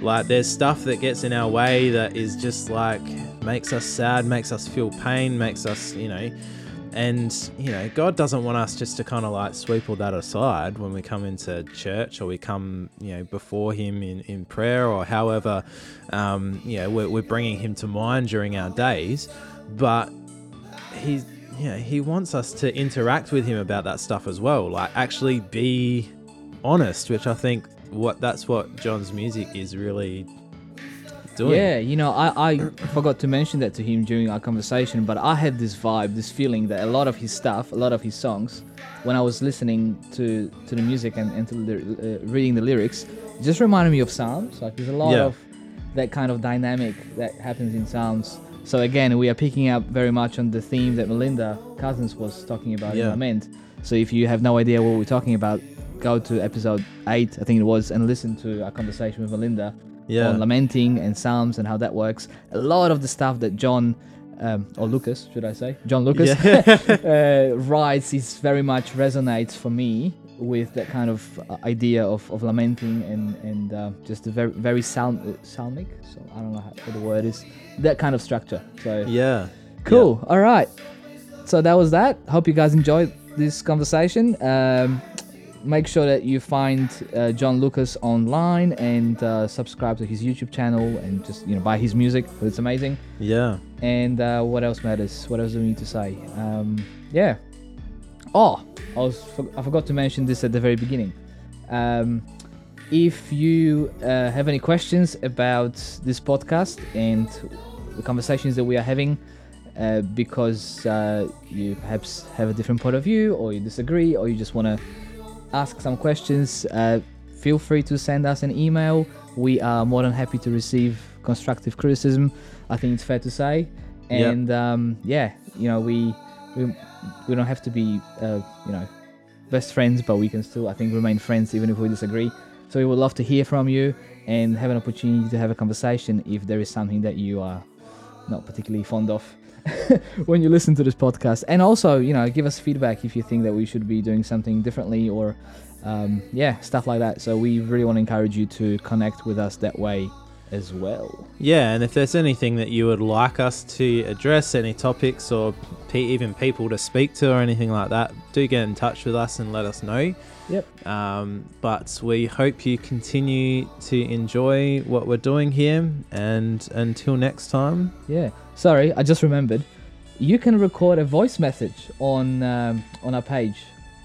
Like there's stuff that gets in our way that is just like makes us sad, makes us feel pain, makes us, you know, and, you know, God doesn't want us just to kind of like sweep all that aside when we come into church or we come, you know, before him in, in prayer or however, um, you know, we're, we're bringing him to mind during our days, but he's, you know, he wants us to interact with him about that stuff as well. Like actually be honest, which I think what that's what John's music is really doing. Yeah, you know, I, I forgot to mention that to him during our conversation, but I had this vibe, this feeling that a lot of his stuff, a lot of his songs, when I was listening to, to the music and, and to the, uh, reading the lyrics, just reminded me of Psalms. Like there's a lot yeah. of that kind of dynamic that happens in Psalms. So again, we are picking up very much on the theme that Melinda Cousins was talking about yeah. in Lament. So if you have no idea what we're talking about, go to episode eight, I think it was, and listen to our conversation with Melinda yeah. on lamenting and Psalms and how that works. A lot of the stuff that John, um, or Lucas, should I say, John Lucas, yeah. uh, writes is very much resonates for me with that kind of idea of, of lamenting and, and uh, just a very, very psalm, psalmic, so I don't know how, what the word is, that kind of structure. So yeah. Cool. Yeah. All right. So that was that. Hope you guys enjoyed this conversation. Um, Make sure that you find uh, John Lucas online and uh, subscribe to his YouTube channel and just, you know, buy his music. It's amazing. Yeah. And uh, what else matters? What else do we need to say? Um, yeah. Oh, I, was, I forgot to mention this at the very beginning. Um, if you uh, have any questions about this podcast and the conversations that we are having, uh, because uh, you perhaps have a different point of view or you disagree or you just want to ask some questions, uh, feel free to send us an email. We are more than happy to receive constructive criticism, I think it's fair to say. And yep. um, yeah, you know, we we, we don't have to be, uh, you know, best friends, but we can still, I think, remain friends even if we disagree. So we would love to hear from you and have an opportunity to have a conversation if there is something that you are not particularly fond of when you listen to this podcast. And also, you know, give us feedback if you think that we should be doing something differently or um yeah stuff like that. So we really want to encourage you to connect with us that way as well. Yeah, and if there's anything that you would like us to address, any topics or pe- even people to speak to or anything like that, do get in touch with us and let us know. Yep. Um, but we hope you continue to enjoy what we're doing here. And until next time. Yeah. Sorry, I just remembered. You can record a voice message on um, on our page.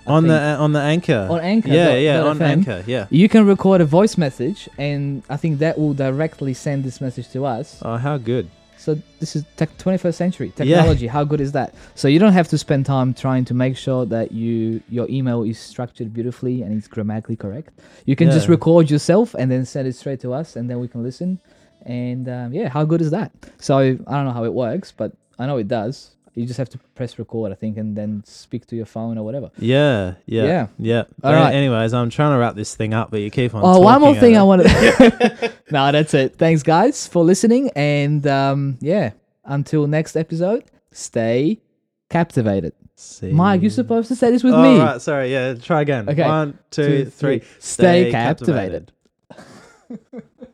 I on think. the on the Anchor. On Anchor. Yeah, dot, yeah, dot on F M. Anchor, yeah. You can record a voice message, and I think that will directly send this message to us. Oh, how good. So this is tech- twenty-first century technology. Yeah. How good is that? So you don't have to spend time trying to make sure that you your email is structured beautifully and it's grammatically correct. You can yeah. just record yourself and then send it straight to us, and then we can listen. And um, yeah, how good is that? So I don't know how it works, but I know it does. You just have to press record, I think, and then speak to your phone or whatever. Yeah, yeah, yeah. yeah. All right. Anyways, I'm trying to wrap this thing up, but you keep on. Oh, talking one more thing I wanted. No, that's it. Thanks, guys, for listening, and um, yeah, until next episode, stay captivated. See. Mike, you're supposed to say this with oh, me. All right, sorry. Yeah, try again. Okay. One, two, two three. Stay, stay captivated. captivated.